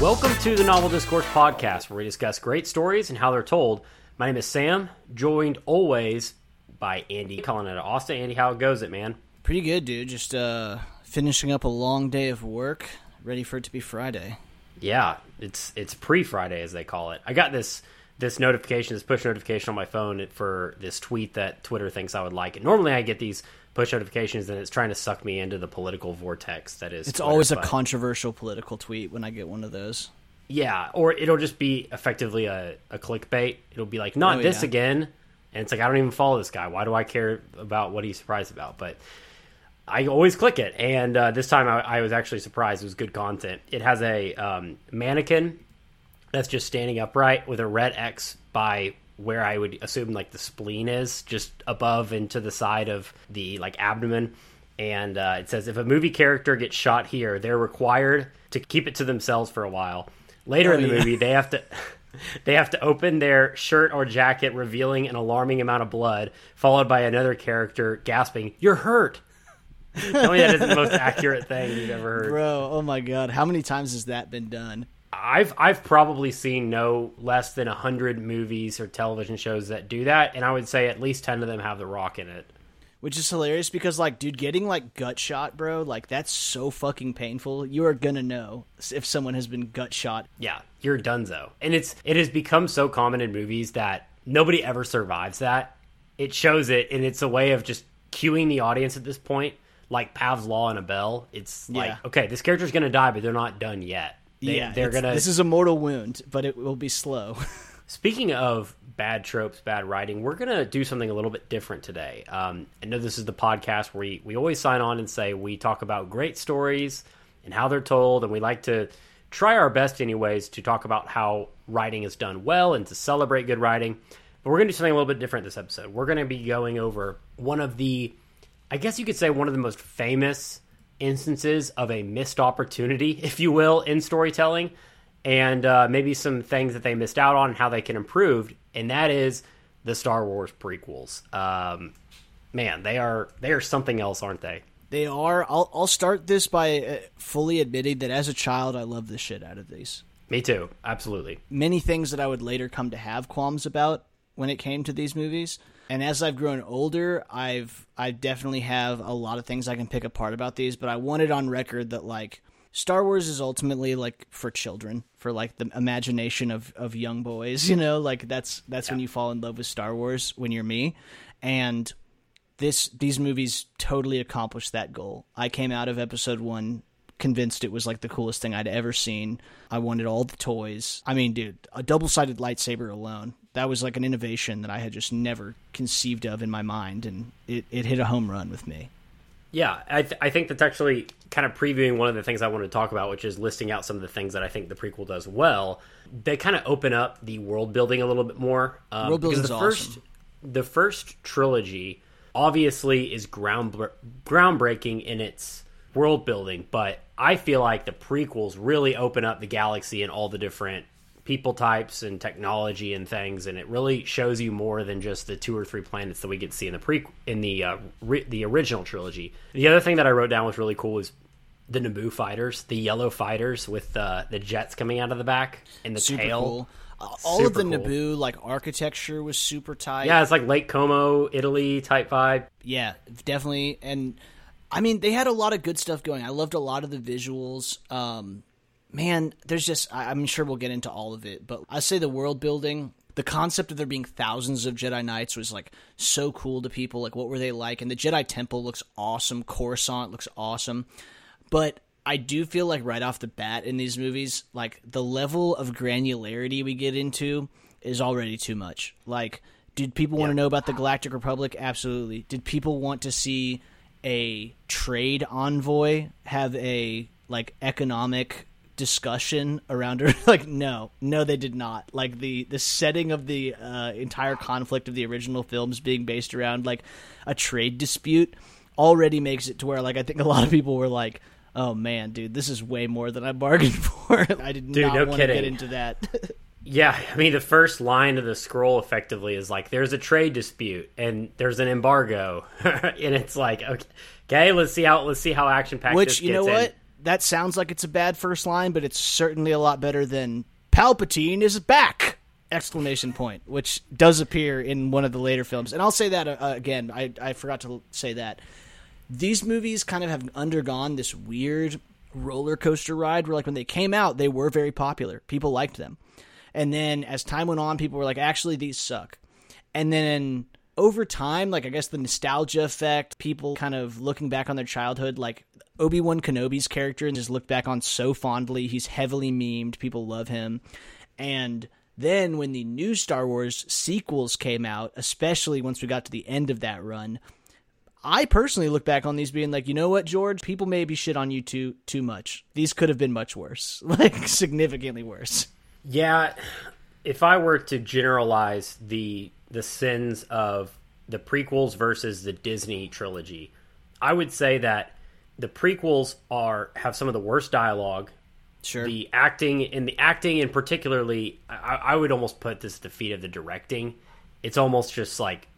Welcome to the Novel Discourse Podcast, where we discuss great stories and how they're told. My name is Sam, joined always by Andy calling out of Austin. Andy, how goes it, man? Pretty good, dude. Just finishing up a long day of work, ready for it to be Friday. Yeah, it's pre-Friday, as they call it. I got this notification, this push notification on my phone for this tweet that Twitter thinks I would like. And normally I get these push notifications, and it's trying to suck me into the political vortex that is Twitter, always a controversial political tweet when I get one of those. Yeah, or it'll just be effectively a clickbait. It'll be like, not this again. And it's like, I don't even follow this guy. Why do I care about what he's surprised about? But I always click it. And this time I was actually surprised. It was good content. It has a mannequin that's just standing upright with a red X by where I would assume like the spleen is, just above and to the side of the like abdomen. And it says, if a movie character gets shot here, they're required to keep it to themselves for a while. Later in the movie, they have to open their shirt or jacket, revealing an alarming amount of blood, followed by another character gasping, "You're hurt." Tell me that isn't the most accurate thing you've ever heard. Bro, oh my God. How many times has that been done? I've probably seen no less than 100 movies or television shows that do that, and I would say at least 10 of them have The Rock in it. Which is hilarious because, like, dude, getting, like, gut shot, bro, like, that's so fucking painful. You are gonna know if someone has been gut shot. Yeah, you're donezo. And it has become so common in movies that nobody ever survives that. It shows it, and it's a way of just cueing the audience at this point, like Pav's Law and a bell. It's like, okay, this character's gonna die, but they're not done yet. This is a mortal wound, but it will be slow. Speaking of bad tropes, bad writing, we're going to do something a little bit different today. I know this is the podcast where we always sign on and say we talk about great stories and how they're told, and we like to try our best anyways to talk about how writing is done well and to celebrate good writing. But we're going to do something a little bit different this episode. We're going to be going over one of the, I guess you could say, one of the most famous instances of a missed opportunity, if you will, in storytelling, and maybe some things that they missed out on and how they can improve, and that is the Star Wars prequels. Man, they are something else, aren't they? They are. I'll start this by fully admitting that as a child, I loved the shit out of these. Me too. Absolutely. Many things that I would later come to have qualms about when it came to these movies. And as I've grown older, I definitely have a lot of things I can pick apart about these, but I wanted on record that, like, Star Wars is ultimately, like, for children, for, like, the imagination of young boys, you know? Like, that's when you fall in love with Star Wars, when you're me. And these movies totally accomplished that goal. I came out of Episode 1 convinced it was, like, the coolest thing I'd ever seen. I wanted all the toys. I mean, dude, a double-sided lightsaber alone, that was like an innovation that I had just never conceived of in my mind, and it hit a home run with me. Yeah, I think that's actually kind of previewing one of the things I wanted to talk about, which is listing out some of the things that I think the prequel does well. They kind of open up the world building a little bit more. World building is awesome. The first trilogy obviously is groundbreaking in its world building, but I feel like the prequels really open up the galaxy and all the different people types and technology and things, and it really shows you more than just the 2 or 3 planets that we get to see in the original trilogy. The other thing that I wrote down was really cool is the Naboo fighters, the yellow fighters with the jets coming out of the back and the super tail. Cool. All of the cool Naboo, like, architecture was super tight. Yeah, it's like Lake Como, Italy type vibe. Yeah, definitely. And I mean, they had a lot of good stuff going. I loved a lot of the visuals. Man, there's just, I'm sure we'll get into all of it, but I say the world building, the concept of there being thousands of Jedi Knights was, like, so cool to people. Like, what were they like? And the Jedi Temple looks awesome. Coruscant looks awesome. But I do feel like right off the bat in these movies, like, the level of granularity we get into is already too much. Like, did people want to know about the Galactic Republic? Absolutely. Did people want to see a trade envoy have a, like, economic discussion around her? Like, no, they did not. Like, the setting of the entire conflict of the original films being based around, like, a trade dispute already makes it to where, like, I think a lot of people were like, oh man, dude, this is way more than I bargained for. I did dude, not no want kidding. To get into that. Yeah, I mean, the first line of the scroll effectively is like, there's a trade dispute and there's an embargo. And it's like, okay, let's see how action-packed this gets. Which, you know what? that sounds like it's a bad first line, but it's certainly a lot better than Palpatine is back! Exclamation point, which does appear in one of the later films. And I'll say that again. I forgot to say that. These movies kind of have undergone this weird roller coaster ride where, like, when they came out, they were very popular. People liked them. And then as time went on, people were like, actually, these suck. And then over time, like, I guess the nostalgia effect, people kind of looking back on their childhood, like Obi-Wan Kenobi's character and just looked back on so fondly. He's heavily memed. People love him. And then when the new Star Wars sequels came out, especially once we got to the end of that run, I personally look back on these being like, you know what, George? People maybe shit on you too much. These could have been much worse, like significantly worse. Yeah, if I were to generalize the sins of the prequels versus the Disney trilogy, I would say that the prequels have some of the worst dialogue. Sure. The acting, and particularly, I would almost put this at the feet of the directing. It's almost just like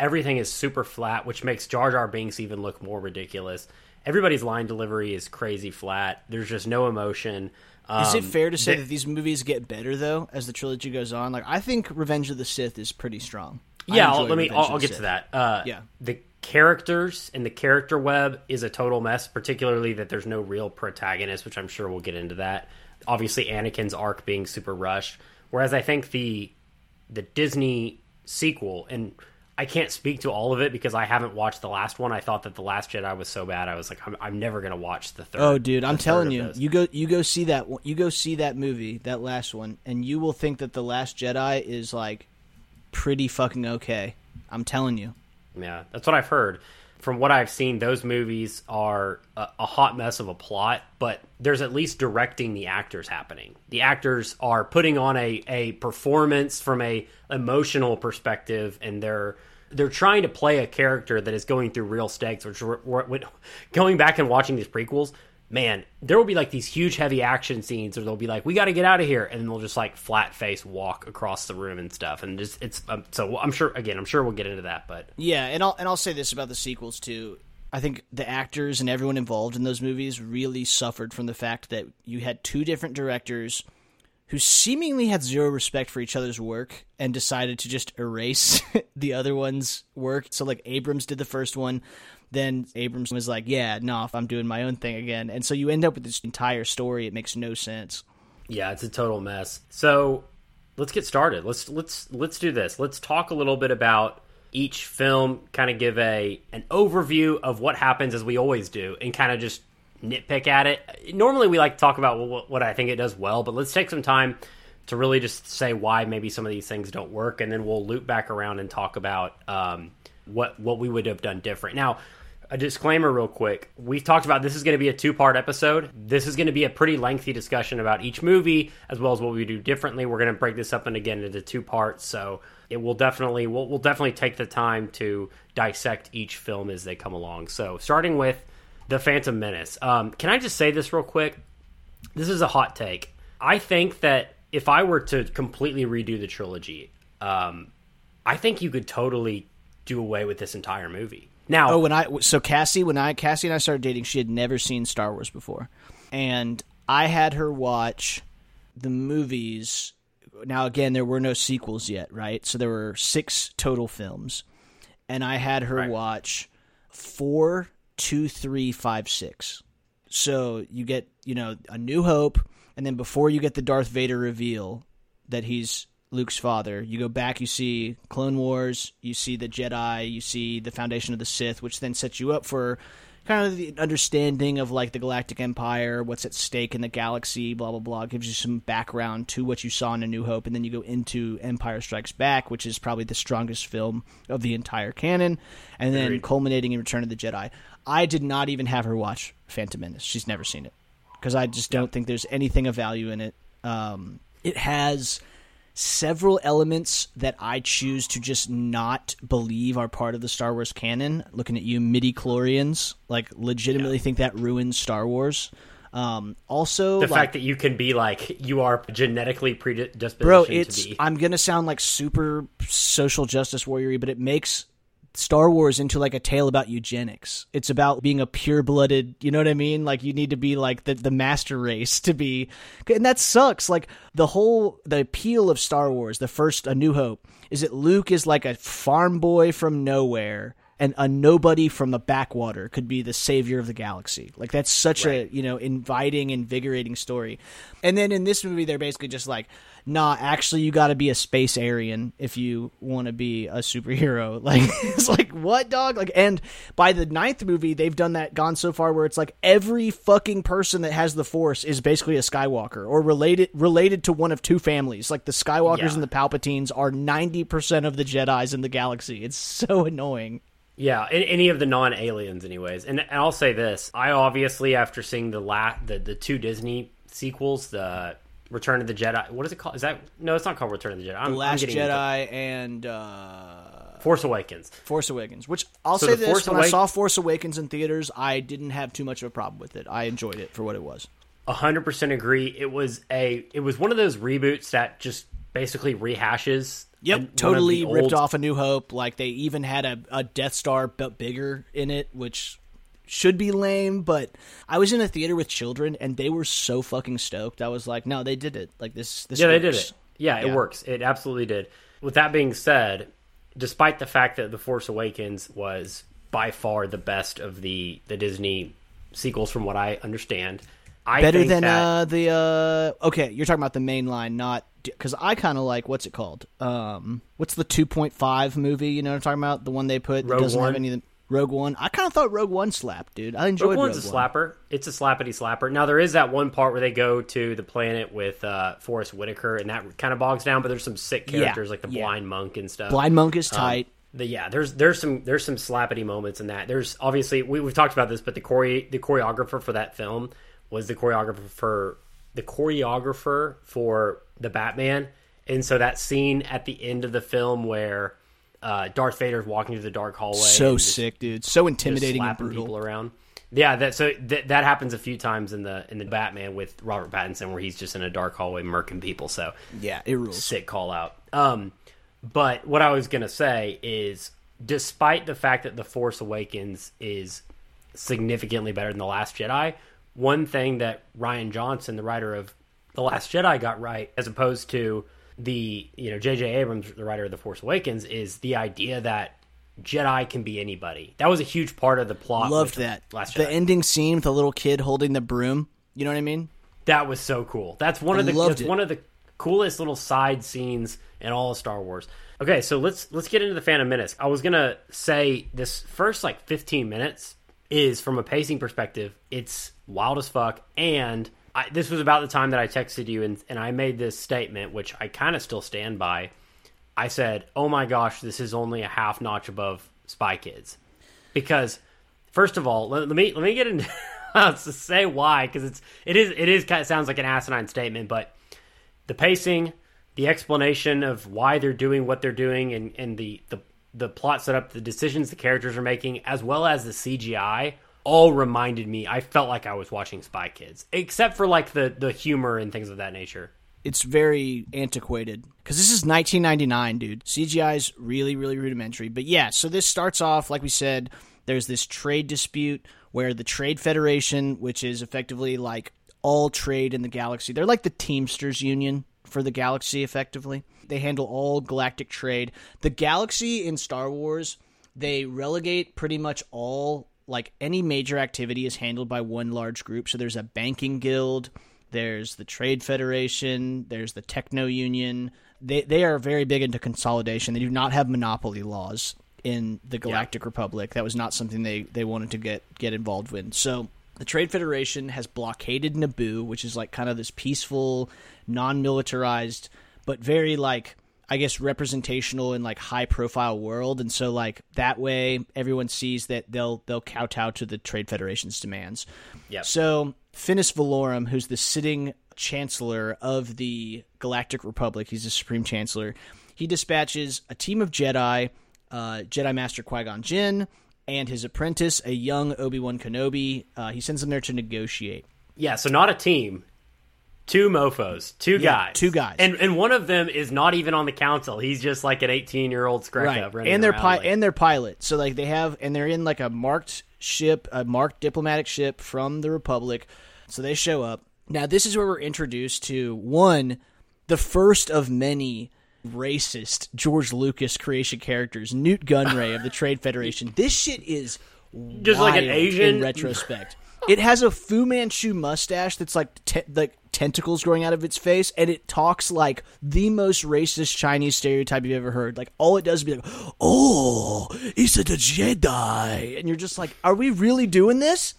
everything is super flat, which makes Jar Jar Binks even look more ridiculous. Everybody's line delivery is crazy flat. There's just no emotion. Is it fair to say that these movies get better, though, as the trilogy goes on? Like, I think Revenge of the Sith is pretty strong. Yeah, I'll get to that. Yeah. The characters and the character web is a total mess, particularly that there's no real protagonist, which I'm sure we'll get into that. Obviously, Anakin's arc being super rushed, whereas I think the Disney sequel, and I can't speak to all of it because I haven't watched the last one. I thought that The Last Jedi was so bad. I was like, I'm never going to watch the third. Oh, dude, I'm telling you, you go see that movie, that last one, and you will think that The Last Jedi is like pretty fucking okay. I'm telling you. Yeah, that's what I've heard. From what I've seen, those movies are a hot mess of a plot, but there's at least directing the actors happening. The actors are putting on a performance from a emotional perspective, and they're trying to play a character that is going through real stakes, which we're going back and watching these prequels, man, there will be like these huge heavy action scenes where they'll be like, we got to get out of here. And they'll just like flat face walk across the room and stuff. And just, it's so I'm sure we'll get into that. But yeah. And I'll say this about the sequels too. I think the actors and everyone involved in those movies really suffered from the fact that you had two different directors who seemingly had zero respect for each other's work and decided to just erase the other one's work. So like Abrams did the first one. Then Abrams was like, yeah, no, I'm doing my own thing again. And so you end up with this entire story. It makes no sense. Yeah, it's a total mess. So let's get started. Let's do this. Let's talk a little bit about each film, kind of give an overview of what happens as we always do and kind of just nitpick at it. Normally we like to talk about what I think it does well, but let's take some time to really just say why maybe some of these things don't work. And then we'll loop back around and talk about what we would have done different. Now, a disclaimer real quick. We've talked about this is going to be a two-part episode. This is going to be a pretty lengthy discussion about each movie as well as what we do differently. We're going to break this up and again into two parts. So it will definitely we'll definitely take the time to dissect each film as they come along. So starting with The Phantom Menace. Can I just say this real quick? This is a hot take. I think that if I were to completely redo the trilogy, I think you could totally do away with this entire movie. Now, Cassie and I started dating, she had never seen Star Wars before, and I had her watch the movies. Now, again, there were no sequels yet, right? So there were 6 total films, and I had her watch 4, 2, 3, 5, 6. So you get, A New Hope, and then before you get the Darth Vader reveal that he's Luke's father, you go back, you see Clone Wars, you see the Jedi, you see the foundation of the Sith, which then sets you up for kind of the understanding of like the Galactic Empire, what's at stake in the galaxy, blah, blah, blah. It gives you some background to what you saw in A New Hope, and then you go into Empire Strikes Back, which is probably the strongest film of the entire canon, and then culminating in Return of the Jedi. I did not even have her watch Phantom Menace. She's never seen it because I just don't think there's anything of value in it. It has several elements that I choose to just not believe are part of the Star Wars canon. Looking at you, midi-chlorians, like legitimately think that ruins Star Wars. Also, the fact that you can be like, you are genetically predisposed to be. I'm going to sound like super social justice warrior-y, but it makes Star Wars into like a tale about eugenics. It's about being a pure-blooded, you know what I mean? Like you need to be like the master race to be, and that sucks. Like the appeal of Star Wars, the first A New Hope, is that Luke is like a farm boy from nowhere and a nobody from the backwater could be the savior of the galaxy. Like that's such a, you know, inviting, invigorating story. And then in this movie, they're basically just like, nah, actually you got to be a space Aryan if you want to be a superhero. Like it's like, what, dog? Like, and by the ninth movie, they've done that, gone so far where it's like every fucking person that has the Force is basically a Skywalker or related to one of two families. Like the Skywalkers and the Palpatines are 90% of the Jedis in the galaxy. It's so annoying. Yeah, any of the non-aliens anyways. And I'll say this, I obviously, after seeing the two Disney sequels, the Return of the Jedi, what is it called? Is that, no, it's not called Return of the Jedi. The Last Jedi and... Force Awakens, which I'll say this, when I saw Force Awakens in theaters, I didn't have too much of a problem with it. I enjoyed it for what it was. 100% agree. It was one of those reboots that just basically rehashes... Yep, totally ripped off A New Hope. Like, they even had a Death Star, but bigger in it, which should be lame, but I was in a theater with children, and they were so fucking stoked. I was like, no, they did it. Like, this works. They did it. Yeah, it works. It absolutely did. With that being said, despite the fact that The Force Awakens was by far the best of the Disney sequels, from what I understand, okay, you're talking about the main line, not... Because I kind of like, what's it called? What's the 2.5 movie? You know what I'm talking about? The one they put that doesn't have any of the... Rogue One. I kind of thought Rogue One slapped, dude. I enjoyed Rogue One. Rogue One's a slapper. It's a slappity slapper. Now, there is that one part where they go to the planet with Forrest Whitaker, and that kind of bogs down, but there's some sick characters like the Blind Monk and stuff. Blind Monk is tight. There's some slappity moments in that. There's obviously, we've talked about this, but the choreographer for that film was the choreographer for the Batman. And so that scene at the end of the film where Darth Vader's walking through the dark hallway. So sick, dude. So intimidating and brutal. People around. Yeah, that happens a few times in the Batman with Robert Pattinson, where he's just in a dark hallway murking people. So yeah, it rules. Sick call out. But what I was going to say is, despite the fact that The Force Awakens is significantly better than The Last Jedi, one thing that Rian Johnson, the writer of The Last Jedi, got right, as opposed to the, you know, J.J. Abrams, the writer of The Force Awakens, is the idea that Jedi can be anybody. That was a huge part of the plot. Loved that. Last Jedi. The ending scene with the little kid holding the broom. You know what I mean? That was so cool. That's one of the coolest little side scenes in all of Star Wars. Okay, so let's get into The Phantom Menace. I was gonna say this first 15 minutes is, from a pacing perspective, it's wild as fuck. And this was about the time that I texted you and I made this statement, which I kind of still stand by. I said, oh my gosh, this is only a half notch above Spy Kids. Because, first of all, let me get into to say why, because it is kind of sounds like an asinine statement, but the pacing, the explanation of why they're doing what they're doing, and the plot setup, the decisions the characters are making, as well as the CGI, all reminded me, I felt like I was watching Spy Kids, except for the humor and things of that nature. It's very antiquated, because this is 1999, dude. CGI is really, really rudimentary. But yeah, so this starts off, like we said, there's this trade dispute where the Trade Federation, which is effectively like all trade in the galaxy, they're like the Teamsters Union for the galaxy, effectively. They handle all galactic trade. The galaxy in Star Wars, they relegate pretty much all... Like, any major activity is handled by one large group. So there's a Banking Guild, there's the Trade Federation, there's the Techno Union. They are very big into consolidation. They do not have monopoly laws in the Galactic Republic. That was not something they wanted to get involved with. So the Trade Federation has blockaded Naboo, which is, like, kind of this peaceful, non-militarized, but very, like... I guess, representational and like high profile world. And so like that way everyone sees that they'll kowtow to the Trade Federation's demands. Yeah. So Finis Valorum, who's the sitting chancellor of the Galactic Republic, he's the Supreme Chancellor. He dispatches a team of Jedi, Jedi Master Qui-Gon Jinn and his apprentice, a young Obi-Wan Kenobi. He sends them there to negotiate. Yeah. So not a team. Two mofos. Two guys. And one of them is not even on the council. He's just like an 18-year-old scrack up running around. And they're pilots. So like they have, and they're in like a marked ship, a marked diplomatic ship from the Republic. So they show up. Now this is where we're introduced to, one, the first of many racist George Lucas creation characters, Nute Gunray of the Trade Federation. This shit is just wild, like an Asian in retrospect. It has a Fu Manchu mustache that's like tentacles growing out of its face, and it talks like the most racist Chinese stereotype you've ever heard. Like, all it does is be like, oh, he's a Jedi. And you're just like, are we really doing this?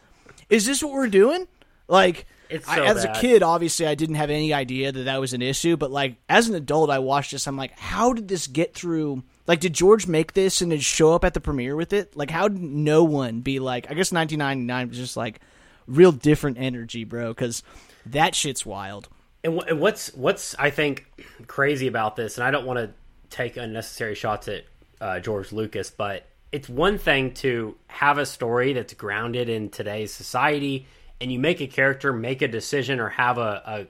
Is this what we're doing? Like, it's so bad. A kid, obviously, I didn't have any idea that that was an issue, but like, as an adult, I watched this. I'm like, how did this get through? Like, did George make this and then show up at the premiere with it? Like, how did no one be like, I guess 1999 was just like real different energy, bro, because that shit's wild. And what's I think crazy about this, and I don't want to take unnecessary shots at George Lucas, but it's one thing to have a story that's grounded in today's society, and you make a character make a decision or have a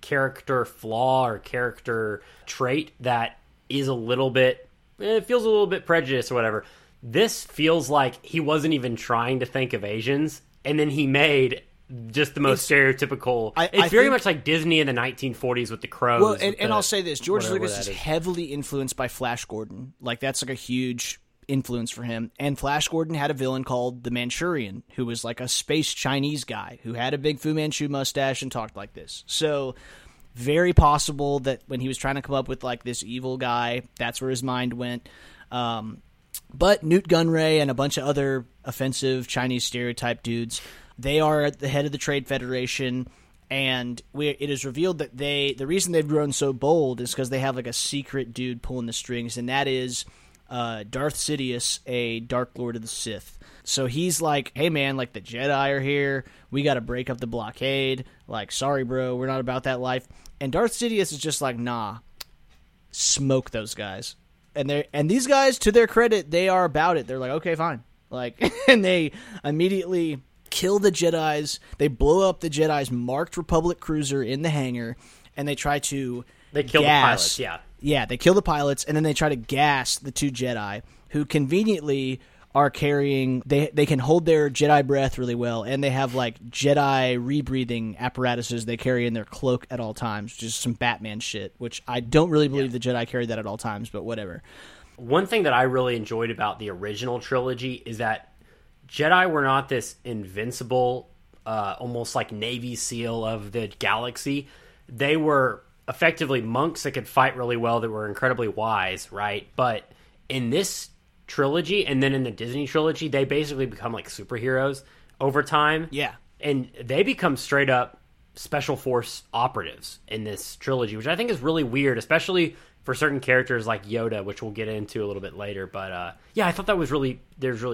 character flaw or character trait that is a little bit, it feels a little bit prejudiced or whatever. This feels like he wasn't even trying to think of Asians, and then he made just the most stereotypical. It's very much like Disney in the 1940s with the crows. Well, and I'll say this, George Lucas is heavily influenced by Flash Gordon. Like, that's like a huge influence for him. And Flash Gordon had a villain called the Manchurian, who was like a space Chinese guy who had a big Fu Manchu mustache and talked like this. So very possible that when he was trying to come up with like this evil guy, that's where his mind went. But Nute Gunray and a bunch of other offensive Chinese stereotype dudes, they are at the head of the Trade Federation, and it is revealed that the reason they've grown so bold is because they have like a secret dude pulling the strings, and that is Darth Sidious, a Dark Lord of the Sith. So he's like, hey man, like the Jedi are here, we got to break up the blockade, like sorry bro, we're not about that life. And Darth Sidious is just like, nah, smoke those guys. And these guys, to their credit, they are about it. They're like, okay, fine. Like, and they immediately kill the Jedis. They blow up the Jedis' marked Republic cruiser in the hangar, and they kill the pilots, yeah. Yeah, they kill the pilots, and then they try to gas the two Jedi, who conveniently are carrying, they can hold their Jedi breath really well, and they have like Jedi rebreathing apparatuses they carry in their cloak at all times, which is some Batman shit, which I don't really believe the Jedi carried that at all times, but whatever. One thing that I really enjoyed about the original trilogy is that Jedi were not this invincible, almost like Navy SEAL of the galaxy. They were effectively monks that could fight really well, that were incredibly wise, right? But in this trilogy, and then in the Disney trilogy, they basically become like superheroes over time. Yeah. And they become straight up special force operatives in this trilogy, which I think is really weird, especially for certain characters like Yoda, which we'll get into a little bit later. But yeah, I thought that was really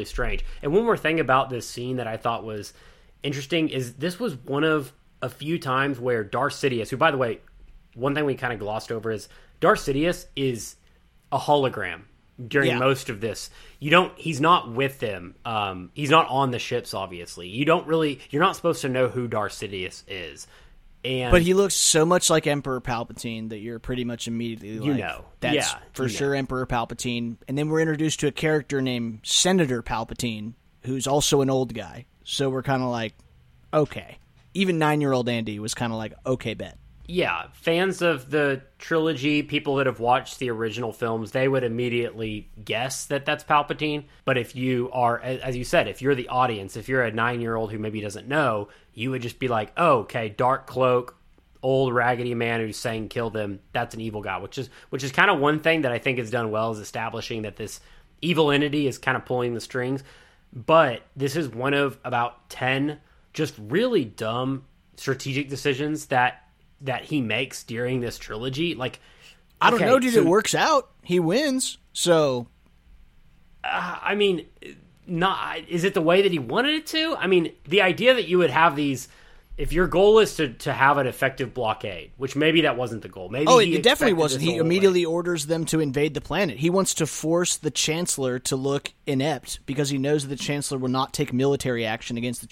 strange. And one more thing about this scene that I thought was interesting is this was one of a few times where Darth Sidious, who, by the way, one thing we kind of glossed over is Darth Sidious is a hologram during most of this. He's not with them. He's not on the ships, obviously. You're not supposed to know who Darth Sidious is. But he looks so much like Emperor Palpatine that you're pretty much immediately like, that's for sure Emperor Palpatine. And then we're introduced to a character named Senator Palpatine, who's also an old guy. So we're kind of like, okay. Even 9-year-old Andy was kind of like, okay, bet. Yeah, fans of the trilogy, people that have watched the original films, they would immediately guess that that's Palpatine. But if you are, as you said, if you're the audience, if you're a 9-year-old who maybe doesn't know, you would just be like, oh, okay, dark cloak, old raggedy man who's saying kill them, that's an evil guy, which is kind of one thing that I think is done well, is establishing that this evil entity is kind of pulling the strings. But this is one of about 10 just really dumb strategic decisions that he makes during this trilogy. Like, I don't know, dude, it works out. He wins. So, I mean, is it the way that he wanted it to? I mean, the idea that you would have these, if your goal is to have an effective blockade, which maybe that wasn't the goal. Maybe it definitely wasn't. He immediately orders them to invade the planet. He wants to force the Chancellor to look inept because he knows that the Chancellor will not take military action against the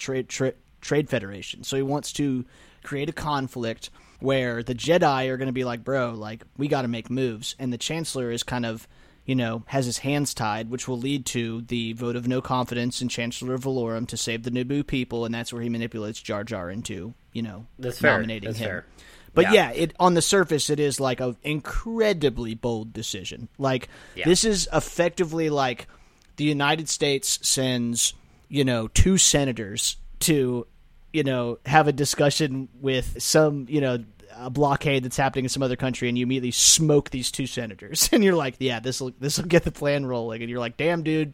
Trade Federation. So he wants to create a conflict. where the Jedi are going to be like, bro, like, we got to make moves. And the Chancellor is kind of, you know, has his hands tied, which will lead to the vote of no confidence in Chancellor Valorum to save the Naboo people, and that's where he manipulates Jar Jar into, you know, nominating him. That's fair. But yeah, it on the surface, it is like an incredibly bold decision. Like, this is effectively like the United States sends, you know, 2 senators to, you know, have a discussion with some, you know, a blockade that's happening in some other country, and you immediately smoke these 2 senators. And you're like, yeah, this will get the plan rolling. And you're like, damn, dude,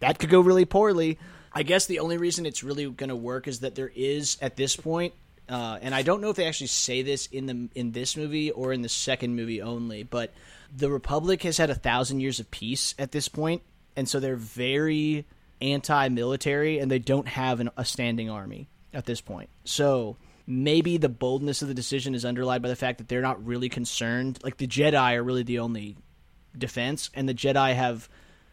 that could go really poorly. I guess the only reason it's really going to work is that there is, at this point, and I don't know if they actually say this in this movie or in the second movie only, but the Republic has had 1,000 years of peace at this point, and so they're very anti-military, and they don't have a standing army at this point. So maybe the boldness of the decision is underlined by the fact that they're not really concerned. Like, the Jedi are really the only defense, and the Jedi have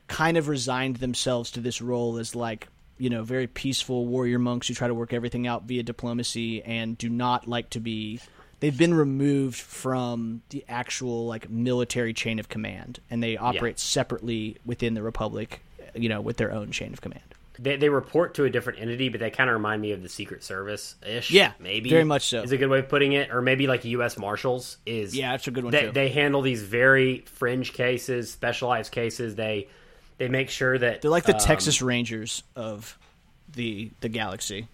kind of resigned themselves to this role as, like, you know, very peaceful warrior monks who try to work everything out via diplomacy and do not like to be – they've been removed from the actual, like, military chain of command, and they operate separately within the Republic, you know, with their own chain of command. They report to a different entity, but they kind of remind me of the Secret Service-ish. Yeah, maybe very much so. Is a good way of putting it. Or maybe like U.S. Marshals is – yeah, that's a good one too. They handle these very fringe cases, specialized cases. They make sure that... They're like the Texas Rangers of the galaxy.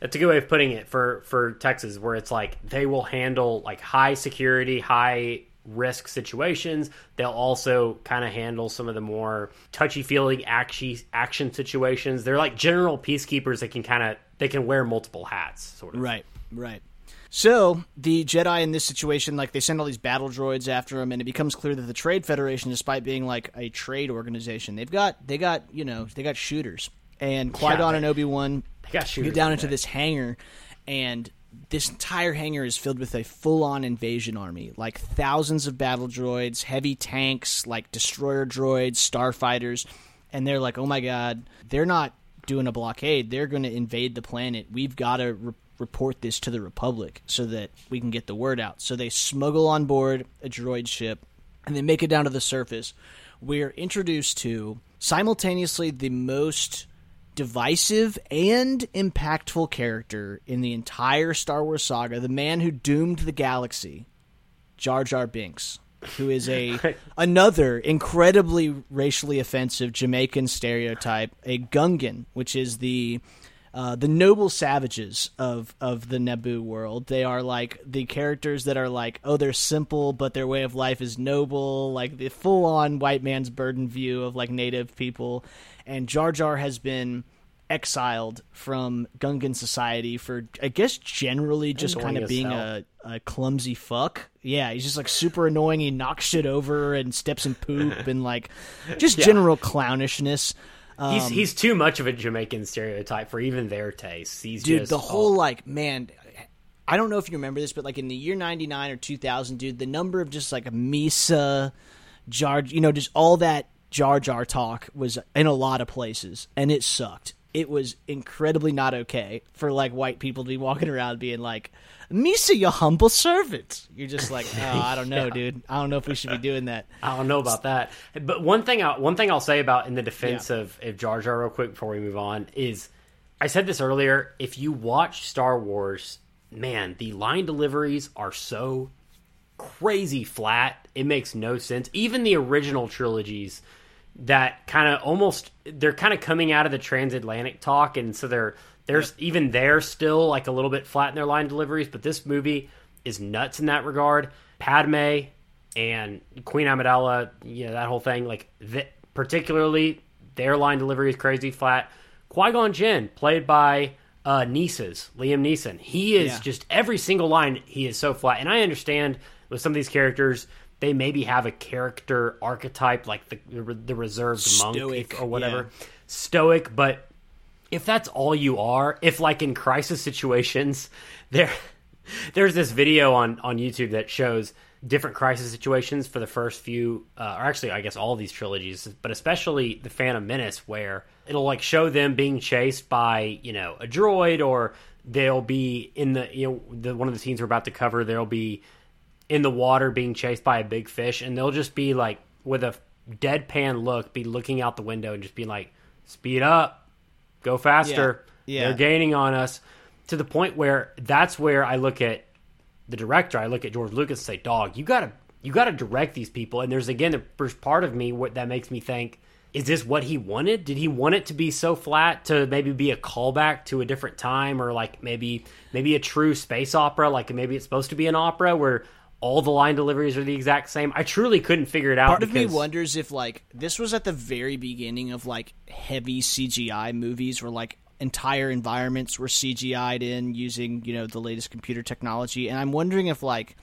That's a good way of putting it for Texas, where it's like they will handle like high security, high risk situations. They'll also kind of handle some of the more touchy-feely action situations. They're like general peacekeepers that can kind of... They can wear multiple hats, sort of. Right, right. So the Jedi in this situation, like, they send all these battle droids after them, and it becomes clear that the Trade Federation, despite being like a trade organization, they got shooters, and Qui-Gon and Obi-Wan get down into this hangar, and this entire hangar is filled with a full-on invasion army, like thousands of battle droids, heavy tanks, like destroyer droids, starfighters, and they're like, oh my god, they're not doing a blockade, they're going to invade the planet. We've got to report this to the Republic so that we can get the word out. So they smuggle on board a droid ship, and they make it down to the surface. We're introduced to simultaneously the most divisive and impactful character in the entire Star Wars saga, the man who doomed the galaxy, Jar Jar Binks, who is another incredibly racially offensive Jamaican stereotype, a Gungan, which is the noble savages of the Naboo world. They are like the characters that are like, oh, they're simple, but their way of life is noble, like the full-on white man's burden view of like native people. And Jar Jar has been exiled from Gungan society for, I guess, generally just kind of being a clumsy fuck. Yeah, he's just like super annoying. He knocks shit over and steps in poop and like just general clownishness. He's too much of a Jamaican stereotype for even their tastes. Dude, I don't know if you remember this, but like in the year 99 or 2000, dude, the number of just like Misa, Jar, you know, just all that Jar Jar talk was in a lot of places, and it sucked. It was incredibly not okay for like white people to be walking around being like, Misa, your humble servant. You're just like, oh, I don't know, dude. I don't know if we should be doing that. I don't know about that. But one thing I'll say about in the defense of Jar Jar real quick before we move on is, I said this earlier, if you watch Star Wars, man, the line deliveries are so crazy flat. It makes no sense. Even the original trilogies that kind of almost, they're kind of coming out of the transatlantic talk, and so they're still like a little bit flat in their line deliveries, but this movie is nuts in that regard. Padme and Queen Amidala, you know, that whole thing, like particularly their line delivery is crazy flat. Qui-Gon Jinn, played by Liam Neeson, he is just every single line, he is so flat. And I understand with some of these characters, they maybe have a character archetype, like the reserved stoic, monk or whatever. Yeah. Stoic, but if that's all you are, if like in crisis situations, there's this video on YouTube that shows different crisis situations for the first few, or actually I guess all of these trilogies, but especially The Phantom Menace, where it'll like show them being chased by, you know, a droid or they'll be in the, you know, one of the scenes we're about to cover, they'll be in the water being chased by a big fish, and they'll just be like, with a deadpan look, be looking out the window and just be like, speed up, go faster. Yeah. They're gaining on us, to the point where that's where I look at the director. I look at George Lucas and say, dog, you gotta direct these people. And there's, again, the first part of me that makes me think, is this what he wanted? Did he want it to be so flat to maybe be a callback to a different time, or like maybe a true space opera? Like maybe it's supposed to be an opera where all the line deliveries are the exact same. I truly couldn't figure it out. Part of me wonders if like this was at the very beginning of like heavy CGI movies, where like entire environments were CGI'd in using, you know, the latest computer technology. And I'm wondering if like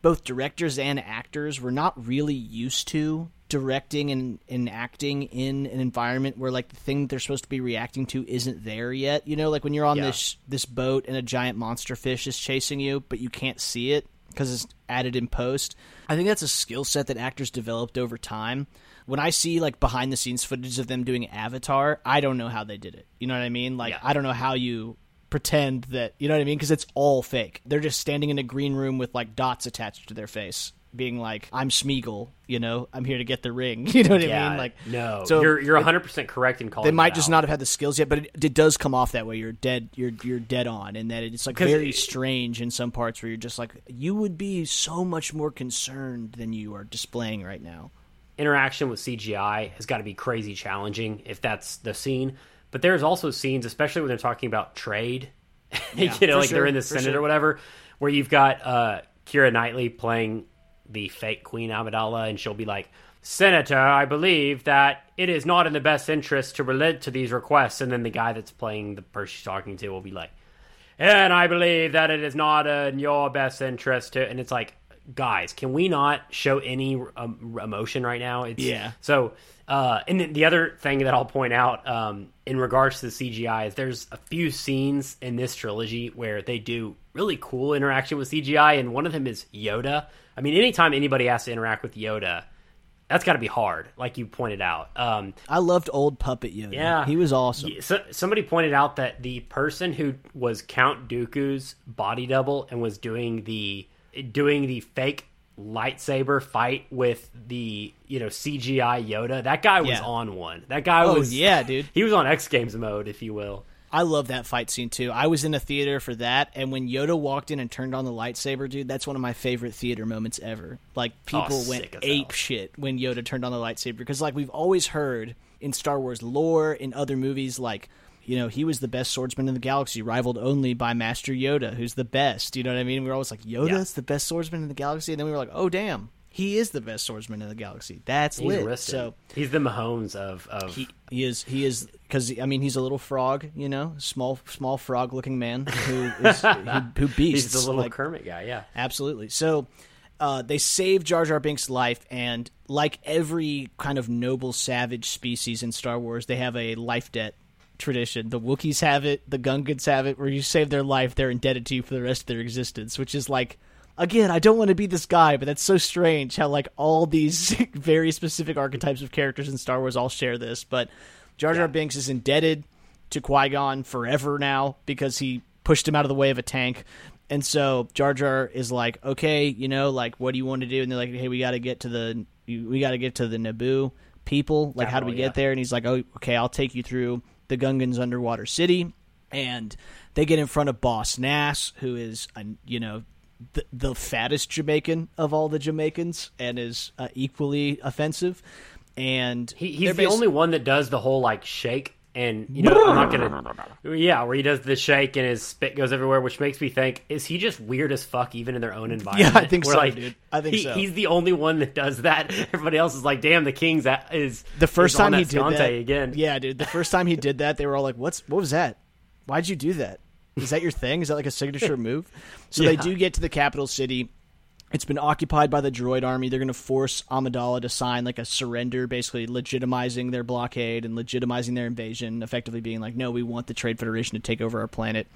both directors and actors were not really used to directing and acting in an environment where like the thing they're supposed to be reacting to isn't there yet. You know, like when you're on this boat and a giant monster fish is chasing you, but you can't see it because it's added in post. I think that's a skill set that actors developed over time. When I see like behind the scenes footage of them doing Avatar, I don't know how they did it. You know what I mean? Like, I don't know how you pretend that, you know what I mean? Because it's all fake. They're just standing in a green room with like dots attached to their face, being like, I'm Smeagol, you know, I'm here to get the ring. You know what I mean? Like, no, so you're 100% correct in calling it. They might just not have had the skills yet, but it does come off that way. You're dead on, and that it's like very strange in some parts where you're just like, you would be so much more concerned than you are displaying right now. Interaction with CGI has got to be crazy challenging if that's the scene. But there's also scenes, especially when they're talking about trade, you know, like they're in the Senate or whatever, where you've got Keira Knightley playing the fake Queen Amidala, and she'll be like, Senator, I believe that it is not in the best interest to relent to these requests. And then the guy that's playing the person she's talking to will be like, and I believe that it is not in your best interest to, and it's like, guys, can we not show any emotion right now? And then the other thing that I'll point out in regards to the CGI is there's a few scenes in this trilogy where they do really cool interaction with CGI, and one of them is Yoda. I mean, anytime anybody has to interact with Yoda, that's got to be hard, like you pointed out. I loved old puppet Yoda. Yeah. He was awesome. So, somebody pointed out that the person who was Count Dooku's body double and was doing the fake lightsaber fight with the, you know, CGI Yoda, that guy was on one. That guy was... yeah, dude. He was on X Games mode, if you will. I love that fight scene, too. I was in a theater for that, and when Yoda walked in and turned on the lightsaber, dude, that's one of my favorite theater moments ever. Like, people went ape shit when Yoda turned on the lightsaber, because, like, we've always heard in Star Wars lore, in other movies, like... you know, he was the best swordsman in the galaxy, rivaled only by Master Yoda, who's the best. You know what I mean? We were always like, Yoda's the best swordsman in the galaxy. And then we were like, oh, damn, he is the best swordsman in the galaxy. He's lit. Arrested. So he's the Mahomes of... He is, because, I mean, he's a little frog, you know, small frog-looking man who beasts. He's the little like, Kermit guy, yeah. Absolutely. So... they save Jar Jar Binks' life, and like every kind of noble, savage species in Star Wars, they have a life debt tradition. The Wookiees have it, the Gungans have it, where you save their life, they're indebted to you for the rest of their existence, which is like, again, I don't want to be this guy, but that's so strange how like all these very specific archetypes of characters in Star Wars all share this. But Jar Jar Binks is indebted to Qui-Gon forever now because he pushed him out of the way of a tank. And so Jar Jar is like, okay, you know, like, what do you want to do? And they're like, hey, we got to get to the Naboo people. Like, how do we get there? And he's like, oh, okay, I'll take you through the Gungan's underwater city, and they get in front of Boss Nass, who is, you know, the fattest Jamaican of all the Jamaicans, and is equally offensive. And he's the only one that does the whole like shake, and you know, I'm not gonna, where he does the shake and his spit goes everywhere, which makes me think, is he just weird as fuck even in their own environment? Yeah, I think dude. I think he's the only one that does that. Everybody else is like, damn, the king's is the first time he did that again. Yeah, dude, the first time he did that, they were all like, what was that? Why'd you do that? Is that your thing? Is that like a signature move? So they do get to the capital city. It's been occupied by the droid army. They're going to force Amidala to sign like a surrender, basically legitimizing their blockade and legitimizing their invasion, effectively being like, no, we want the Trade Federation to take over our planet.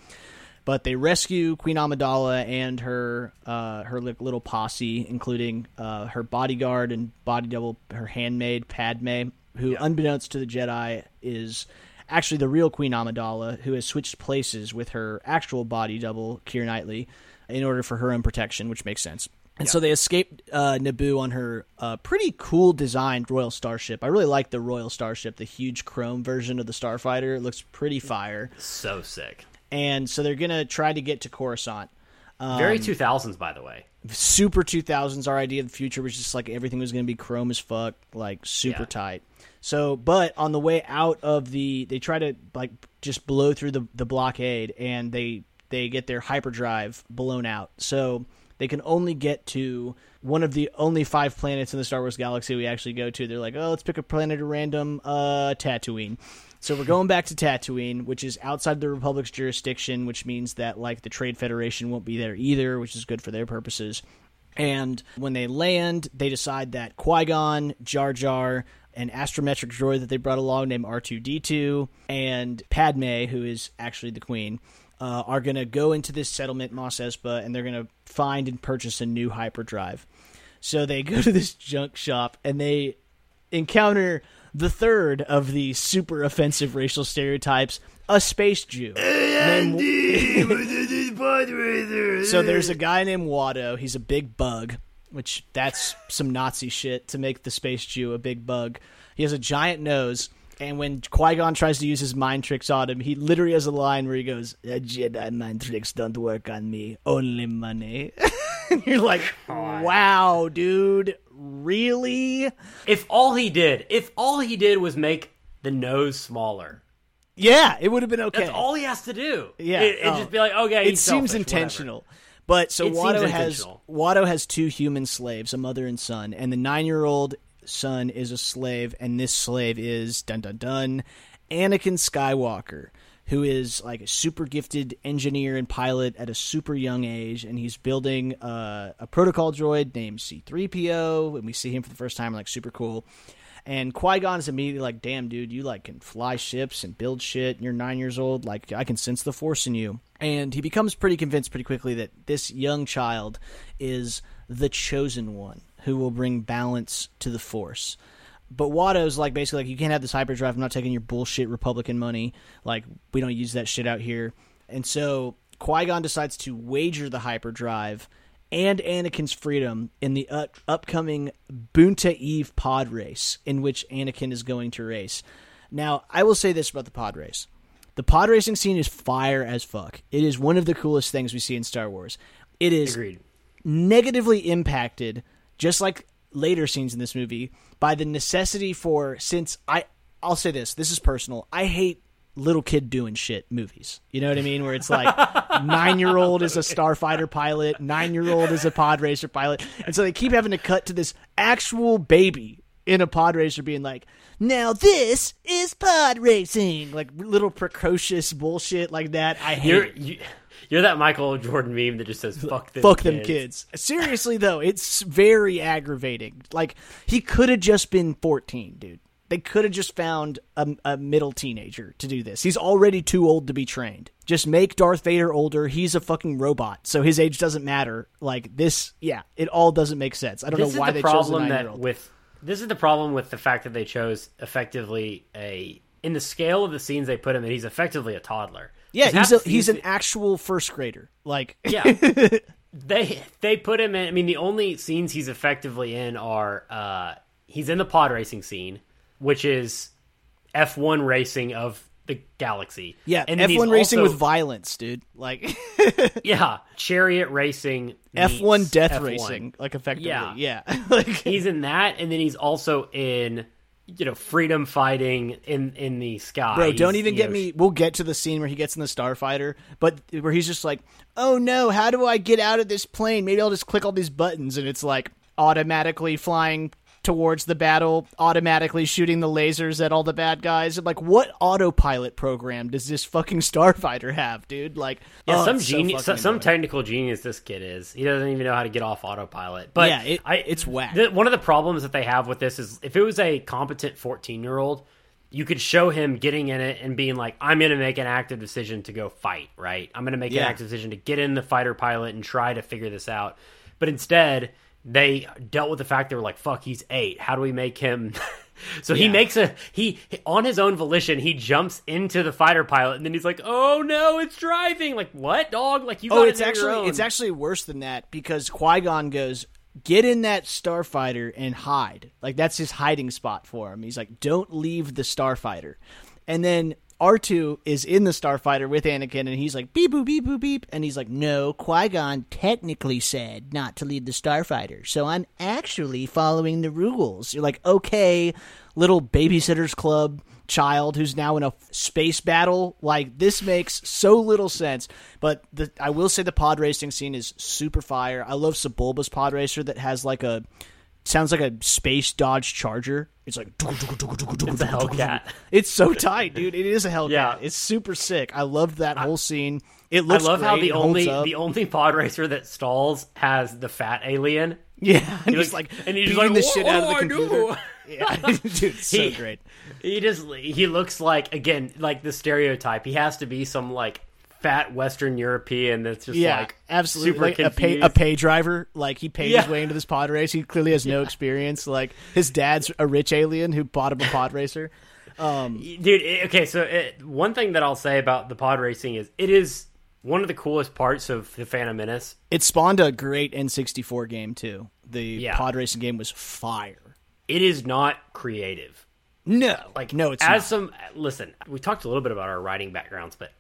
But they rescue Queen Amidala and her little posse, including her bodyguard and body double, her handmaid, Padme, who, unbeknownst to the Jedi, is actually the real Queen Amidala, who has switched places with her actual body double, Keira Knightley, in order for her own protection, which makes sense. And so they escaped Naboo on her pretty cool designed Royal Starship. I really like the Royal Starship, the huge chrome version of the Starfighter. It looks pretty fire. So sick. And so they're going to try to get to Coruscant. Very 2000s, by the way. Super 2000s. Our idea of the future was just like everything was going to be chrome as fuck, like super tight. So, but on the way out of they try to like just blow through the blockade, and they get their hyperdrive blown out. So they can only get to one of the only 5 planets in the Star Wars galaxy we actually go to. They're like, oh, let's pick a planet at random, Tatooine. So we're going back to Tatooine, which is outside the Republic's jurisdiction, which means that like the Trade Federation won't be there either, which is good for their purposes. And when they land, they decide that Qui-Gon, Jar Jar, an astrometric droid that they brought along named R2-D2, and Padme, who is actually the queen, are going to go into this settlement, Mos Espa, and they're going to find and purchase a new hyperdrive. So they go to this junk shop, and they encounter the third of the super offensive racial stereotypes, a space Jew. So there's a guy named Watto. He's a big bug, which that's some Nazi shit to make the space Jew a big bug. He has a giant nose. And when Qui-Gon tries to use his mind tricks on him, he literally has a line where he goes, Jedi mind tricks don't work on me, only money. And you're like, wow, dude, really? If all he did was make the nose smaller. Yeah, it would have been okay. That's all he has to do. Yeah. It'd just be like, okay, he's selfish, seems intentional. Whatever. But so Watto has 2 human slaves, a mother and son, and the 9-year-old son is a slave, and this slave is Anakin Skywalker, who is like a super gifted engineer and pilot at a super young age, and he's building a protocol droid named C-3PO, and we see him for the first time, like super cool. And Qui-Gon is immediately like, damn, dude, you like can fly ships and build shit, and you're 9 years old, like I can sense the Force in you. And he becomes pretty convinced pretty quickly that this young child is the chosen one who will bring balance to the Force. But Watto's like, basically like, you can't have this hyperdrive. I'm not taking your bullshit Republican money. Like, we don't use that shit out here. And so Qui-Gon decides to wager the hyperdrive and Anakin's freedom in the upcoming Bunta Eve pod race, in which Anakin is going to race. Now, I will say this about the pod race. The pod racing scene is fire as fuck. It is one of the coolest things we see in Star Wars. It is negatively impacted, just like later scenes in this movie, by the necessity for, since I'll say this is personal, I hate little kid doing shit movies. You know what I mean? Where it's like 9-year-old is a starfighter pilot, 9-year-old is a pod racer pilot. And so they keep having to cut to this actual baby in a pod racer being like, now this is pod racing. Like little precocious bullshit like that. I hate it. You're that Michael Jordan meme that just says, fuck them kids. Seriously, though, it's very aggravating. Like, he could have just been 14, dude. They could have just found a middle teenager to do this. He's already too old to be trained. Just make Darth Vader older. He's a fucking robot, so his age doesn't matter. Like, this, yeah, it all doesn't make sense. I don't know why they chose a 9-year-old. This is the problem with the fact that they chose effectively in the scale of the scenes they put him in, he's effectively a toddler. Yeah, he's an actual first grader. Like, yeah, they put him in. I mean, the only scenes he's effectively in are he's in the pod racing scene, which is F1 racing of the galaxy. Yeah, and F1 racing also, with violence, dude. Like, yeah, chariot racing, F1 death F1. Racing, like effectively. Yeah, like, he's in that, and then he's also in, you know, freedom fighting in the sky. Bro, don't even get me. We'll get to the scene where he gets in the starfighter, but where he's just like, oh no, how do I get out of this plane? Maybe I'll just click all these buttons, and it's like automatically flying towards the battle, automatically shooting the lasers at all the bad guys. I'm like, what autopilot program does this fucking starfighter have, dude? Like, yeah, some technical genius this kid is. He doesn't even know how to get off autopilot. But yeah, it's whack. One of the problems that they have with this is, if it was a competent 14-year-old, you could show him getting in it and being like, I'm going to make an active decision to go fight, right? I'm going to make an active decision to get in the fighter pilot and try to figure this out. But instead, they dealt with the fact they were like, fuck, he's 8. How do we make him So he makes a, on his own volition, he jumps into the fighter pilot, and then he's like, oh no, it's driving. Like, what, dog? Like, you got it's actually worse than that, because Qui-Gon goes, get in that starfighter and hide. Like, that's his hiding spot for him. He's like, don't leave the starfighter. And then R2 is in the starfighter with Anakin, and he's like, beep, boop, beep, boop, beep. And he's like, no, Qui-Gon technically said not to leave the starfighter, so I'm actually following the rules. You're like, okay, little Babysitter's Club child who's now in a space battle. Like, this makes so little sense. But I will say the pod racing scene is super fire. I love Sebulba's pod racer that has like a... sounds like a space Dodge Charger. It's like... it's a Hellcat. It's so tight, dude. It is a Hellcat. Yeah. It's super sick. I loved that whole scene. It looks I love great. How the only pod racer that stalls has the fat alien. Yeah. And he's like beating the shit out of the computer. Yeah. Dude, so great. He looks like, again, like the stereotype. He has to be some like... fat Western European that's just like absolutely super like a pay driver. Like, he paid his way into this pod race. He clearly has no experience. Like, his dad's a rich alien who bought him a pod racer. One thing that I'll say about the pod racing is it is one of the coolest parts of The Phantom Menace. It spawned a great N64 game too. The pod racing game was fire. It is not creative. No, like no, it's as not. Listen, we talked a little bit about our writing backgrounds, but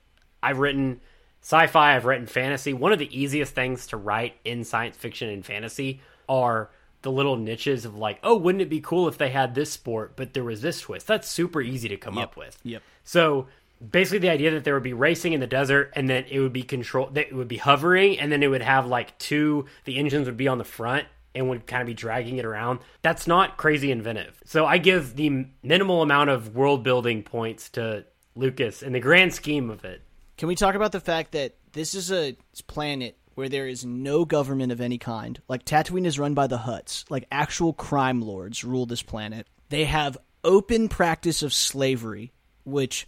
I've written sci-fi, I've written fantasy. One of the easiest things to write in science fiction and fantasy are the little niches of like, oh, wouldn't it be cool if they had this sport, but there was this twist? That's super easy to come up with. Yep. So basically the idea that there would be racing in the desert, and then it would be hovering, and then it would have like the engines would be on the front and would kind of be dragging it around. That's not crazy inventive. So I give the minimal amount of world building points to Lucas in the grand scheme of it. Can we talk about the fact that this is a planet where there is no government of any kind? Like, Tatooine is run by the Hutts. Like, actual crime lords rule this planet. They have open practice of slavery, which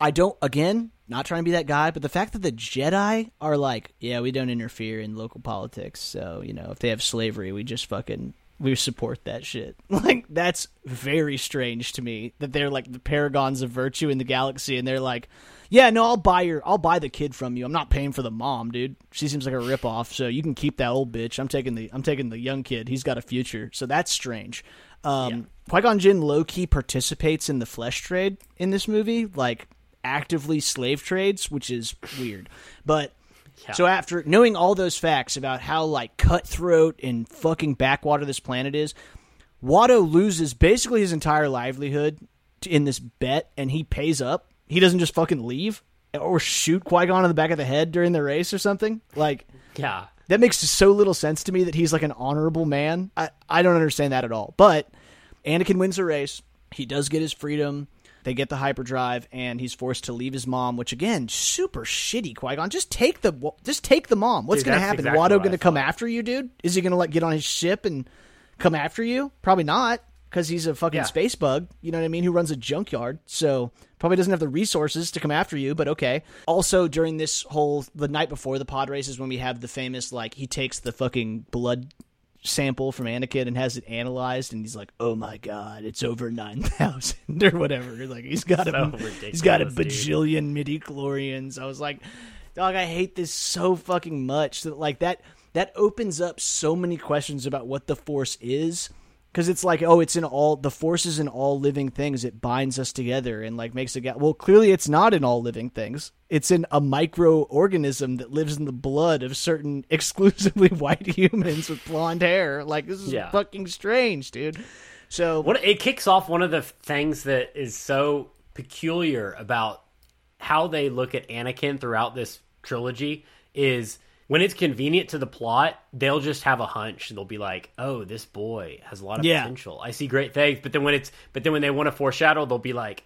I don't, again, not trying to be that guy, but the fact that the Jedi are like, yeah, we don't interfere in local politics, so, you know, if they have slavery, we just fucking... we support that shit. Like, that's very strange to me that they're like the paragons of virtue in the galaxy, and they're like, yeah, no, I'll buy the kid from you. I'm not paying for the mom, dude. She seems like a ripoff, so you can keep that old bitch. I'm taking the young kid. He's got a future. So that's strange. Qui-Gon Jinn low-key participates in the flesh trade in this movie, like actively slave trades, which is weird. But yeah. So after knowing all those facts about how like cutthroat and fucking backwater this planet is, Watto loses basically his entire livelihood in this bet, and he pays up. He doesn't just fucking leave or shoot Qui-Gon in the back of the head during the race or something. Like, yeah, that makes so little sense to me that he's like an honorable man. I don't understand that at all. But Anakin wins the race. He does get his freedom. They get the hyperdrive, and he's forced to leave his mom, which, again, super shitty, Qui-Gon. Just take the mom. What's going to happen? Exactly. Watto going to come after you, dude? Is he going to get on his ship and come after you? Probably not, because he's a fucking space bug, you know what I mean, who runs a junkyard, so probably doesn't have the resources to come after you, but okay. Also, during this whole, the night before the pod race is when we have the famous, like, he takes the fucking blood sample from Anakin and has it analyzed, and he's like, oh my god, it's over 9,000 or whatever. Like, he's got a bajillion midi-chlorians. I was like, dog, I hate this so fucking much. That like that opens up so many questions about what the Force is, because it's like, oh, it's in all the Force is in all living things. It binds us together and like makes a gap. Well, clearly it's not in all living things. It's in a microorganism that lives in the blood of certain exclusively white humans with blonde hair. Like, this is fucking strange, dude. So it kicks off one of the things that is so peculiar about how they look at Anakin throughout this trilogy is when it's convenient to the plot, they'll just have a hunch. They'll be like, oh, this boy has a lot of potential. I see great things. But then when they want to foreshadow, they'll be like,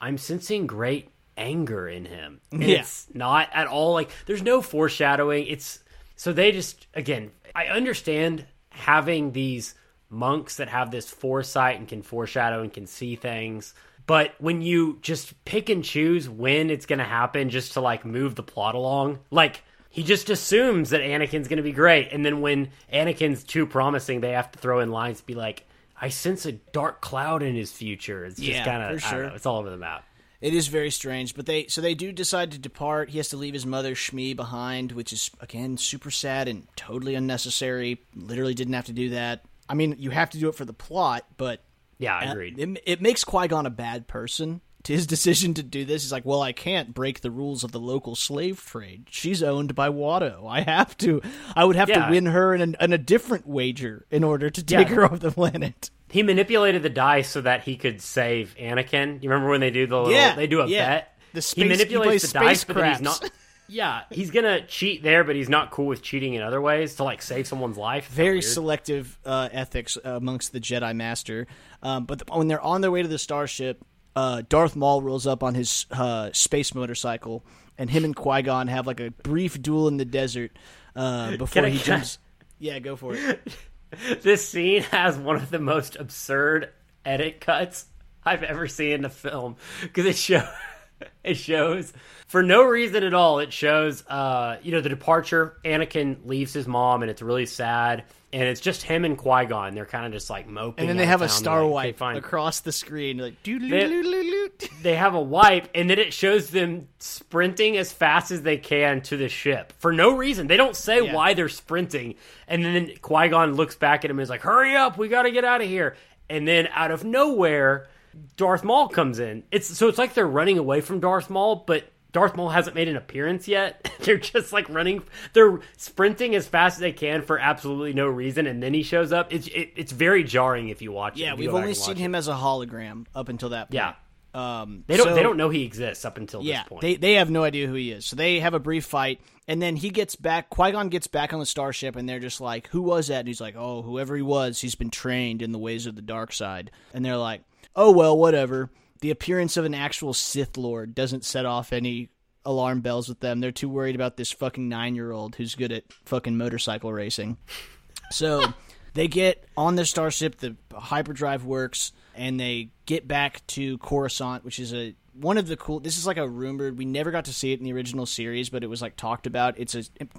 I'm sensing great anger in him. It's not at all like there's no foreshadowing. It's so they just, again, I understand having these monks that have this foresight and can foreshadow and can see things, but when you just pick and choose when it's going to happen just to like move the plot along, like he just assumes that Anakin's going to be great, and then when Anakin's too promising, they have to throw in lines to be like, I sense a dark cloud in his future. It's just kind of, it's all over the map. It is very strange, but they do decide to depart. He has to leave his mother, Shmi, behind, which is, again, super sad and totally unnecessary. Literally didn't have to do that. I mean, you have to do it for the plot, but... Yeah, I agreed. It makes Qui-Gon a bad person. To his decision to do this, he's like, well, I can't break the rules of the local slave trade. She's owned by Watto. I have to. I would have to win her in a different wager in order to take her off the planet. He manipulated the dice so that he could save Anakin. You remember when they do the little... They do a bet? He manipulates the dice, but he's not... Yeah, he's going to cheat there, but he's not cool with cheating in other ways to, like, save someone's life. Very selective ethics amongst the Jedi Master. But when they're on their way to the starship, Darth Maul rolls up on his space motorcycle, and him and Qui-Gon have, like, a brief duel in the desert before he jumps. Yeah, go for it. This scene has one of the most absurd edit cuts I've ever seen in a film, because it shows, for no reason at all, it shows, the departure. Anakin leaves his mom, and it's really sad, and it's just him and Qui-Gon. They're kind of just, like, moping. And then they have a star wipe across the screen, like, doo-doo-doo-doo-doo. They have a wipe, and then it shows them sprinting as fast as they can to the ship. For no reason. They don't say why they're sprinting. And then Qui-Gon looks back at him and is like, hurry up, we gotta get out of here. And then out of nowhere... Darth Maul comes in. It's like they're running away from Darth Maul, but Darth Maul hasn't made an appearance yet. They're just like running. They're sprinting as fast as they can for absolutely no reason, and then he shows up. It's very jarring if you watch it. Yeah, we've only seen him as a hologram up until that point. Yeah. They don't know he exists up until this point. They have no idea who he is. So they have a brief fight, and then he gets back. Qui-Gon gets back on the starship, and they're just like, who was that? And he's like, oh, whoever he was, he's been trained in the ways of the dark side. And they're like, oh, well, whatever. The appearance of an actual Sith Lord doesn't set off any alarm bells with them. They're too worried about this fucking 9-year-old who's good at fucking motorcycle racing. So they get on their starship, the hyperdrive works, and they get back to Coruscant, which is one of the cool... This is like a rumored... We never got to see it in the original series, but it was like talked about. It's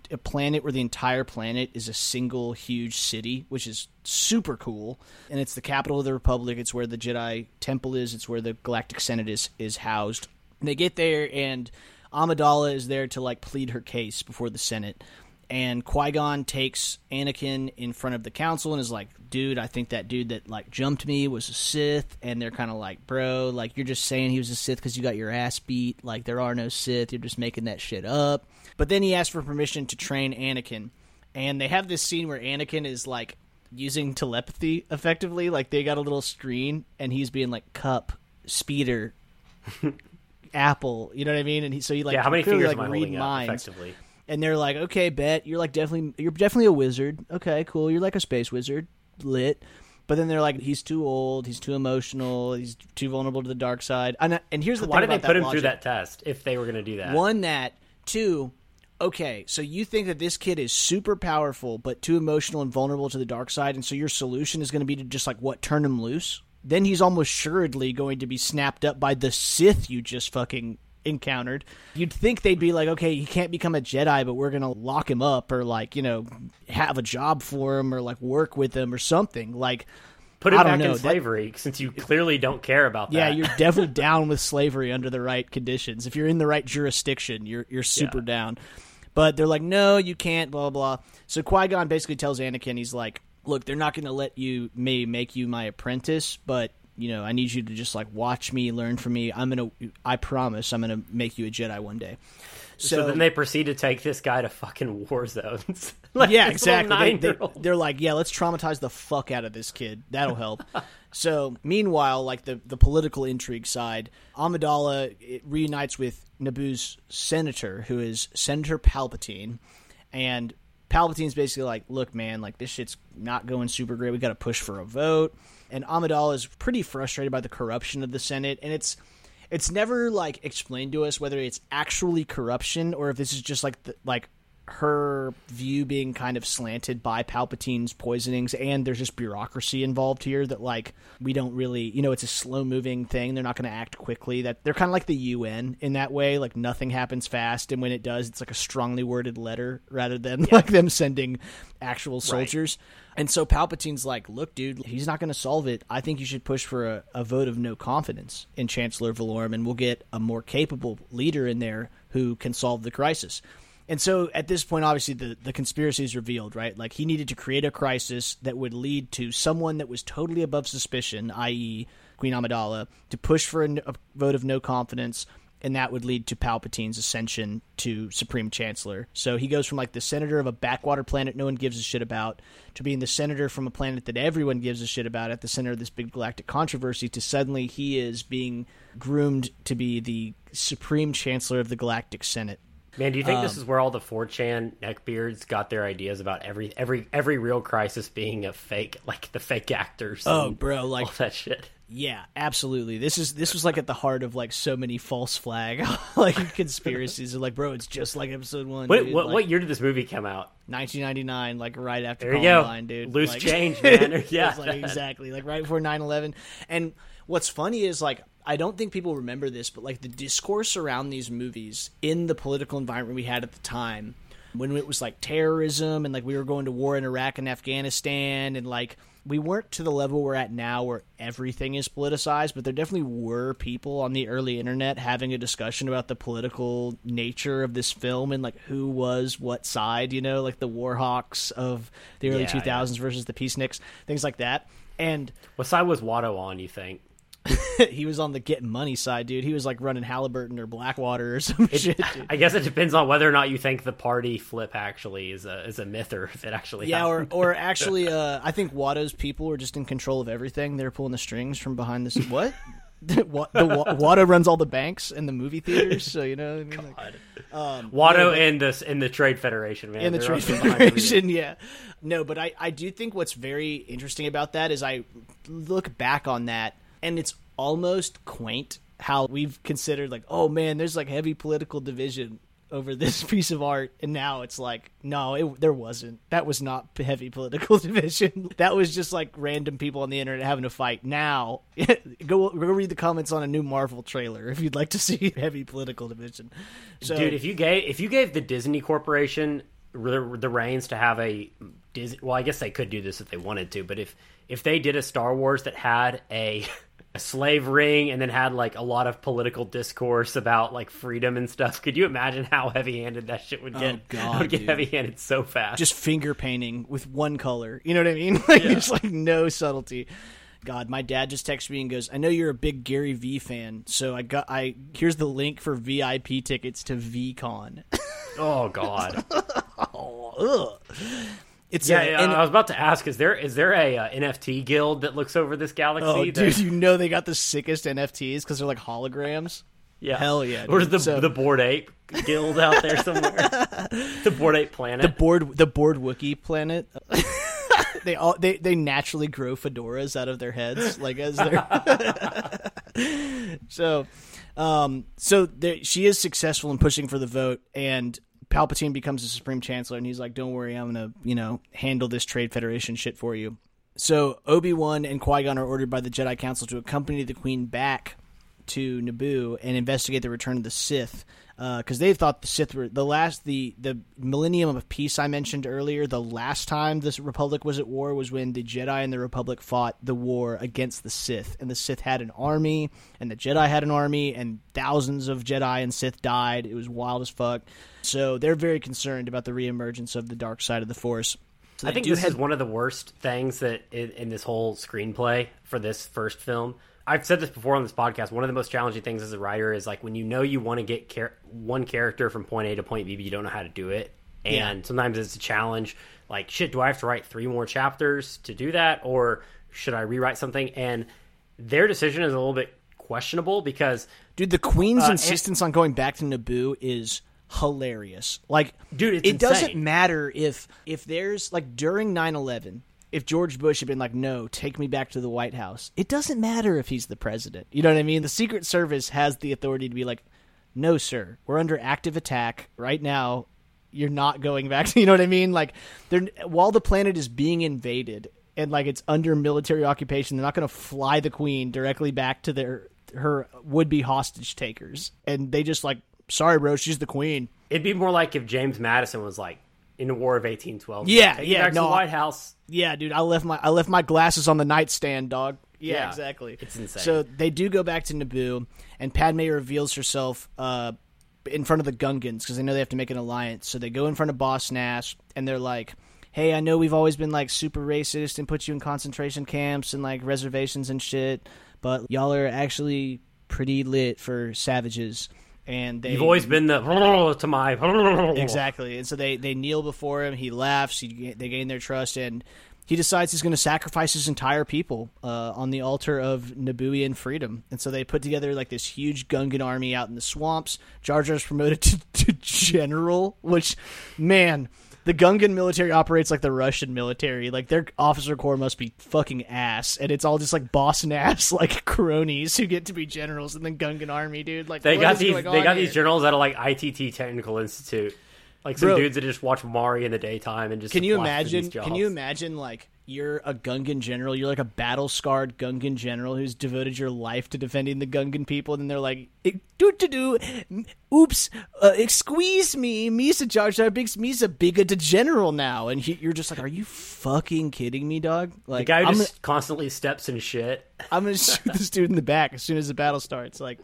a planet where the entire planet is a single huge city, which is super cool. And it's the capital of the Republic. It's where the Jedi Temple is. It's where the Galactic Senate is housed. And they get there, and Amidala is there to like plead her case before the Senate. And Qui-Gon takes Anakin in front of the council and is like, dude, I think that dude that, like, jumped me was a Sith. And they're kind of like, bro, like, you're just saying he was a Sith because you got your ass beat. Like, there are no Sith. You're just making that shit up. But then he asked for permission to train Anakin. And they have this scene where Anakin is, like, using telepathy effectively. Like, they got a little screen, and he's being like, cup, speeder, apple. You know what I mean? And so he, like, yeah, how many fingers like, am I holding up effectively? And they're like, okay, bet. You're, like, definitely a wizard. Okay, cool. You're, like, a space wizard. Lit. But then they're like, he's too old. He's too emotional. He's too vulnerable to the dark side. And here's the thing about that logic. Why did they put him through that test if they were going to do that? One, that. Two, okay, so you think that this kid is super powerful but too emotional and vulnerable to the dark side, and so your solution is going to be to just, like, what, turn him loose? Then he's almost assuredly going to be snapped up by the Sith you just fucking... encountered. You'd think they'd be like, okay, he can't become a Jedi, but we're gonna lock him up, or like, you know, have a job for him, or like work with him or something. Like, put him back in slavery, since you clearly don't care about that. Yeah, you're definitely down with slavery under the right conditions. If you're in the right jurisdiction, you're super down. But they're like, no, you can't, blah blah. So Qui-Gon basically tells Anakin, he's like, look, they're not gonna let you make you my apprentice, but you know, I need you to just, like, watch me, learn from me. I promise I'm going to make you a Jedi one day. So then they proceed to take this guy to fucking war zones. Like, yeah, exactly. They're like, yeah, let's traumatize the fuck out of this kid. That'll help. So meanwhile, like, the political intrigue side, Amidala reunites with Naboo's senator, who is Senator Palpatine, and Palpatine's basically like, look, man, like, this shit's not going super great. We got to push for a vote. And Amidala is pretty frustrated by the corruption of the Senate, and it's never, like, explained to us whether it's actually corruption or if this is just, like, her view being kind of slanted by Palpatine's poisonings, and there's just bureaucracy involved here that, like, we don't really, you know, it's a slow-moving thing. They're not going to act quickly. That they're kind of like the UN in that way. Like, nothing happens fast, and when it does, it's like a strongly worded letter rather than like them sending actual soldiers. Right. And so Palpatine's like, look, dude, he's not going to solve it. I think you should push for a vote of no confidence in Chancellor Valorum, and we'll get a more capable leader in there who can solve the crisis. And so at this point, obviously, the conspiracy is revealed, right? Like, he needed to create a crisis that would lead to someone that was totally above suspicion, i.e. Queen Amidala, to push for a vote of no confidence, and that would lead to Palpatine's ascension to Supreme Chancellor. So he goes from, like, the senator of a backwater planet no one gives a shit about to being the senator from a planet that everyone gives a shit about at the center of this big galactic controversy to suddenly he is being groomed to be the Supreme Chancellor of the Galactic Senate. Man, do you think this is where all the 4chan neckbeards got their ideas about every real crisis being a fake, like the fake actors? Oh, bro, like all that shit. Yeah, absolutely. This was like at the heart of like so many false flag like conspiracies. Like, bro, it's just like episode one. What year did this movie come out? 1999, like right after Columbine, dude. Loose like, change, man. Yeah, like, exactly. Like right before 9/11. And what's funny is like, I don't think people remember this, but like the discourse around these movies in the political environment we had at the time, when it was like terrorism and like we were going to war in Iraq and Afghanistan, and like we weren't to the level we're at now where everything is politicized, but there definitely were people on the early internet having a discussion about the political nature of this film and like who was what side, you know, like the war hawks of the early 2000s versus the peaceniks, things like that. And what side was Watto on, you think? He was on the getting money side, dude. He was like running Halliburton or Blackwater or some shit. Dude. I guess it depends on whether or not you think the party flip actually is a myth or if it actually happened. or actually, I think Watto's people were just in control of everything. They were pulling the strings from behind this. What? Watto runs all the banks and the movie theaters, so you know what I mean? Like, Watto and the Trade Federation, man. And the Trade Federation, yeah. No, but I do think what's very interesting about that is I look back on that, and it's almost quaint how we've considered like, oh man, there's like heavy political division over this piece of art. And now it's like, no, there wasn't. That was not heavy political division. That was just like random people on the internet having a fight. Now, go read the comments on a new Marvel trailer if you'd like to see heavy political division. So, dude, if you gave the Disney Corporation the reins to have a Disney, well, I guess they could do this if they wanted to, but if they did a Star Wars that had a slave ring and then had like a lot of political discourse about like freedom and stuff, could you imagine how heavy-handed that shit would get? Oh, God, would get heavy-handed so fast. Just finger painting with one color, you know what I mean? Like, yeah. Just like no subtlety. God, my dad just texted me and goes, I know you're a big Gary Vee fan, so here's the link for VIP tickets to VCon. Oh, God. Oh, ugh. I was about to ask, is there a NFT guild that looks over this galaxy? Oh, dude, you know they got the sickest NFTs because they're like holograms. Yeah, hell yeah. Or the Bored Ape guild out there somewhere. The Bored Ape planet. The Bored Wookiee planet. They naturally grow fedoras out of their heads, like as they're. So she is successful in pushing for the vote, and Palpatine becomes the Supreme Chancellor, and he's like, don't worry, I'm going to, you know, handle this Trade Federation shit for you. So Obi-Wan and Qui-Gon are ordered by the Jedi Council to accompany the Queen back to Naboo and investigate the return of the Sith, because they thought the Sith were the millennium of peace I mentioned earlier. The last time this Republic was at war was when the Jedi and the Republic fought the war against the Sith, and the Sith had an army and the Jedi had an army, and thousands of Jedi and Sith died. It was wild as fuck. So they're very concerned about the reemergence of the dark side of the Force. So I think this is one of the worst things that in this whole screenplay for this first film. I've said this before on this podcast. One of the most challenging things as a writer is like when you know you want to get one character from point A to point B, but you don't know how to do it. And sometimes it's a challenge. Like, shit, do I have to write 3 more chapters to do that? Or should I rewrite something? And their decision is a little bit questionable because... Dude, the Queen's insistence on going back to Naboo is... hilarious. Like, dude, it's insane. Doesn't matter if there's like during 9/11, if George Bush had been like, no, take me back to the White House, it doesn't matter if he's the president. You know what I mean? The Secret Service has the authority to be like, no, sir, we're under active attack right now. you're not going back. You know what I mean? Like, while the planet is being invaded and like it's under military occupation, they're not going to fly the Queen directly back to her would-be hostage takers. And they just like, sorry, bro, she's the Queen. It'd be more like if James Madison was like, in the War of 1812. Yeah, take back to the White House. Yeah, dude, I left my glasses on the nightstand, dog. Yeah, exactly. It's insane. So they do go back to Naboo, and Padme reveals herself in front of the Gungans, because they know they have to make an alliance. So they go in front of Boss Nass, and they're like, hey, I know we've always been like super racist and put you in concentration camps and like reservations and shit, but y'all are actually pretty lit for savages. And you've always been the to my exactly. And so they kneel before him. He laughs. They gain their trust, and he decides he's going to sacrifice his entire people on the altar of Nabooian freedom. And so they put together like this huge Gungan army out in the swamps. Jar Jar's promoted to general, which, man, the Gungan military operates like the Russian military. Like, their officer corps must be fucking ass. And it's all just, like, Boss Nass, like, cronies who get to be generals in the Gungan army, dude. Like, They got these generals out of, like, ITT Technical Institute. Like, some dudes that just watch Mari in the daytime and just... Can you imagine, like, you're a Gungan general. You're, like, a battle-scarred Gungan general who's devoted your life to defending the Gungan people. And they're like, oops, excuse me, Misa Jar Jar Binks, Misa bigger to general now. And you're just like, are you fucking kidding me, dog? Like, the guy who just constantly steps and shit. I'm going to shoot this dude in the back as soon as the battle starts. Like,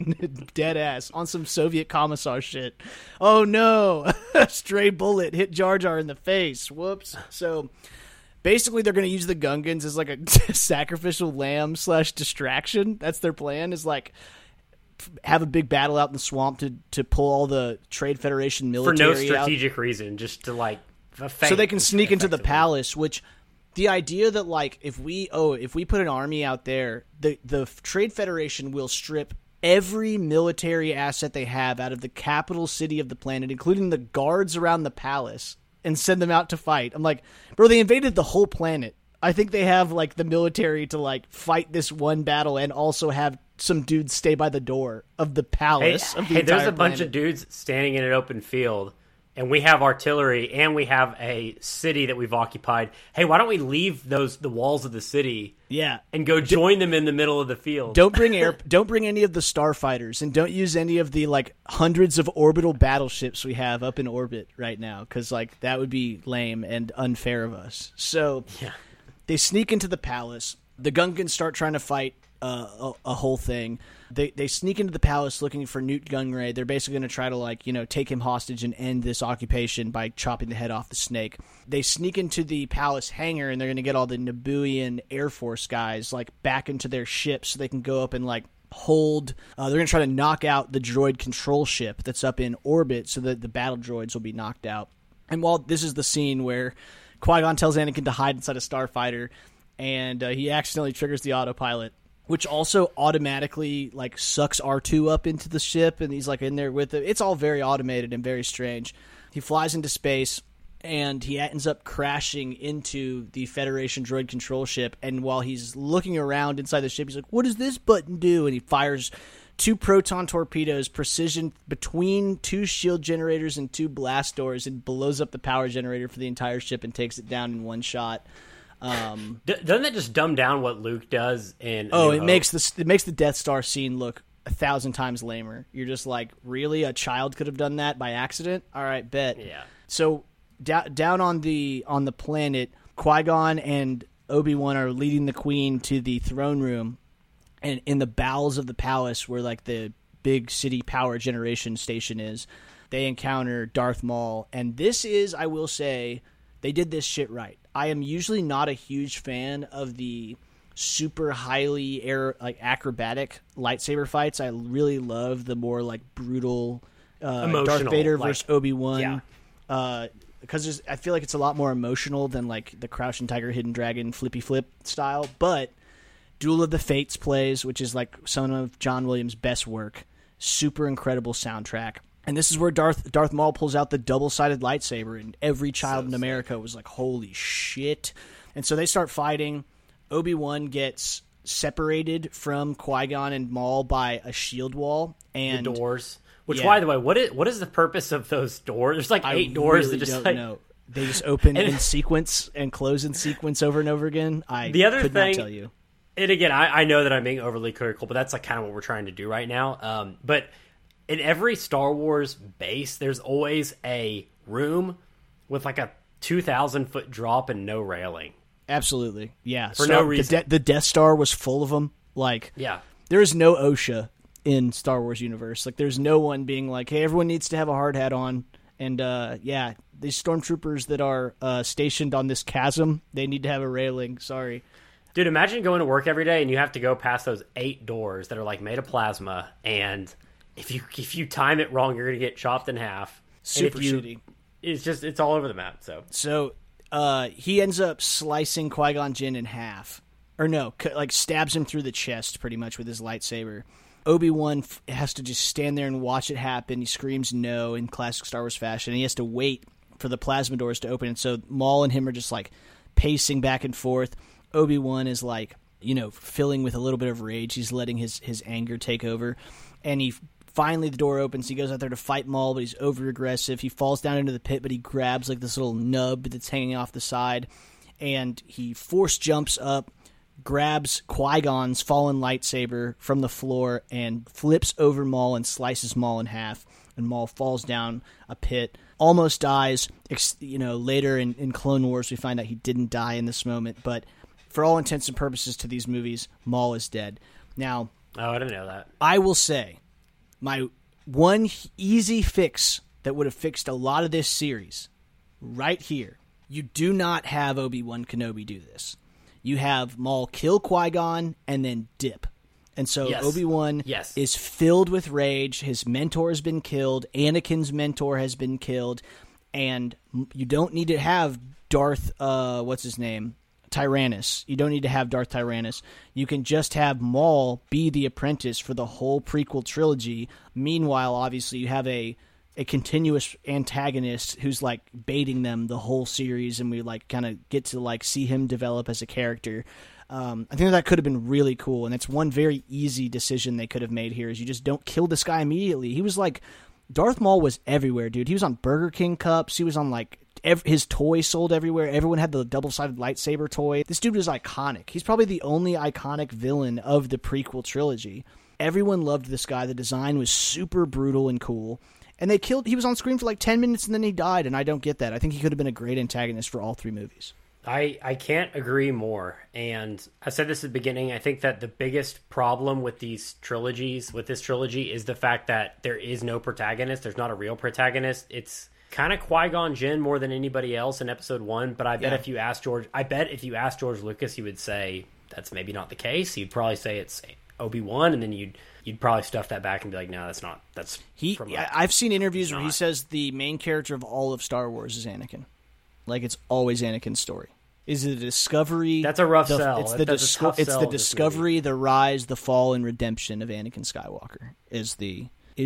dead ass, on some Soviet commissar shit. Oh, no. Stray bullet hit Jar Jar in the face. Whoops. So... basically, they're going to use the Gungans as, like, a sacrificial lamb / distraction. That's their plan, is, like, have a big battle out in the swamp to pull all the Trade Federation military out. For no strategic reason, just to, like... so they can sneak into the palace, which... the idea that, like, if we put an army out there, the Trade Federation will strip every military asset they have out of the capital city of the planet, including the guards around the palace... and send them out to fight. I'm like, bro, they invaded the whole planet. I think they have, like, the military to, like, fight this one battle and also have some dudes stay by the door of the palace. Hey, there's a bunch of dudes standing in an open field, and we have artillery, and we have a city that we've occupied. Hey, why don't we leave the walls of the city? Yeah, and go join them in the middle of the field. Don't bring any of the starfighters, and don't use any of the like hundreds of orbital battleships we have up in orbit right now, because like that would be lame and unfair of us. So yeah. They sneak into the palace. The Gungans start trying to fight a whole thing. They sneak into the palace looking for Nute Gunray. They're basically going to try to like take him hostage and end this occupation by chopping the head off the snake. They sneak into the palace hangar, and they're going to get all the Nabooian Air Force guys like back into their ships so they can go up and like hold. They're going to try to knock out the droid control ship that's up in orbit so that the battle droids will be knocked out. And while this is the scene where Qui-Gon tells Anakin to hide inside a starfighter, and he accidentally triggers the autopilot, which also automatically, like, sucks R2 up into the ship, and he's, like, in there with it. It's all very automated and very strange. He flies into space, and he ends up crashing into the Federation droid control ship, and while he's looking around inside the ship, he's like, what does this button do? And he fires two proton torpedoes, precision between two shield generators and two blast doors, and blows up the power generator for the entire ship and takes it down in one shot. Doesn't that just dumb down what Luke does? And it makes the Death Star scene look 1,000 times lamer. You're just like, really? A child could have done that by accident? All right, bet. Yeah. So down on the planet, Qui-Gon and Obi-Wan are leading the Queen to the throne room, and in the bowels of the palace, where like the big city power generation station is, they encounter Darth Maul, and this is, I will say, they did this shit right. I am usually not a huge fan of the super highly acrobatic lightsaber fights. I really love the more like brutal Darth Vader versus Obi-Wan. Yeah. Because I feel like it's a lot more emotional than like the Crouching Tiger, Hidden Dragon, Flippy Flip style. But Duel of the Fates plays, which is like some of John Williams' best work. Super incredible soundtrack. And this is where Darth Maul pulls out the double-sided lightsaber, and every child in America was like, holy shit. And so they start fighting. Obi-Wan gets separated from Qui-Gon and Maul by a shield wall. And the doors. Which, by the way, what is the purpose of those doors? There's like 8 doors really that just like know. They just open in sequence and close in sequence over and over again. I could not tell you. And again, I know that I'm being overly critical, but that's like kind of what we're trying to do right now. But in every Star Wars base, there's always a room with like a 2,000-foot drop and no railing. Absolutely, yeah. For no reason. The Death Star was full of them. Like, yeah, there is no OSHA in Star Wars universe. Like, there's no one being like, hey, everyone needs to have a hard hat on. And these stormtroopers that are stationed on this chasm, they need to have a railing. Sorry. Dude, imagine going to work every day and you have to go past those 8 doors that are like made of plasma. And if you time it wrong, you're going to get chopped in half. Super shitty. It's just, it's all over the map. So he ends up slicing Qui-Gon Jinn in half. Or no, like stabs him through the chest pretty much with his lightsaber. Obi-Wan has to just stand there and watch it happen. He screams no in classic Star Wars fashion. And he has to wait for the plasma doors to open. And so Maul and him are just like pacing back and forth. Obi-Wan is like, you know, filling with a little bit of rage. He's letting his anger take over. And he finally, the door opens. He goes out there to fight Maul, but he's over-aggressive. He falls down into the pit, but he grabs like this little nub that's hanging off the side. And he force jumps up, grabs Qui-Gon's fallen lightsaber from the floor, and flips over Maul and slices Maul in half. And Maul falls down a pit, almost dies. You know, later in Clone Wars, we find out he didn't die in this moment, but for all intents and purposes to these movies, Maul is dead. Now, oh, I didn't know that. I will say, my one easy fix that would have fixed a lot of this series, right here, you do not have Obi-Wan Kenobi do this. You have Maul kill Qui-Gon and then dip. And so Obi-Wan is filled with rage. His mentor has been killed. Anakin's mentor has been killed. And you don't need to have Darth, what's his name? Tyrannus. You don't need to have Darth Tyrannus. You can just have Maul be the apprentice for the whole prequel trilogy. Meanwhile, obviously, you have a continuous antagonist who's like baiting them the whole series, and we like kind of get to like see him develop as a character. I think that could have been really cool, and that's one very easy decision they could have made here is you just don't kill this guy immediately. He was like, Darth Maul was everywhere, dude. He was on Burger King cups. He was on like his toy sold everywhere. Everyone had the double-sided lightsaber toy. This dude was iconic. He's probably the only iconic villain of the prequel trilogy. Everyone loved this guy. The design was super brutal and cool. And he was on screen for like 10 minutes and then he died, and I don't get that. I think he could have been a great antagonist for all 3 movies. I can't agree more. And I said this at the beginning, I think that the biggest problem with this trilogy is the fact that there is no protagonist. There's not a real protagonist. It's kind of Qui-Gon Jinn more than anybody else in Episode 1, but I bet if you asked George Lucas, he would say that's maybe not the case. He'd probably say it's Obi-Wan, and then you'd probably stuff that back and be like, no, that's not. I've seen interviews where he says the main character of all of Star Wars is Anakin. Like, it's always Anakin's story. Is it a discovery? That's a rough sell. It's the discovery, the rise, the fall, and redemption of Anakin Skywalker is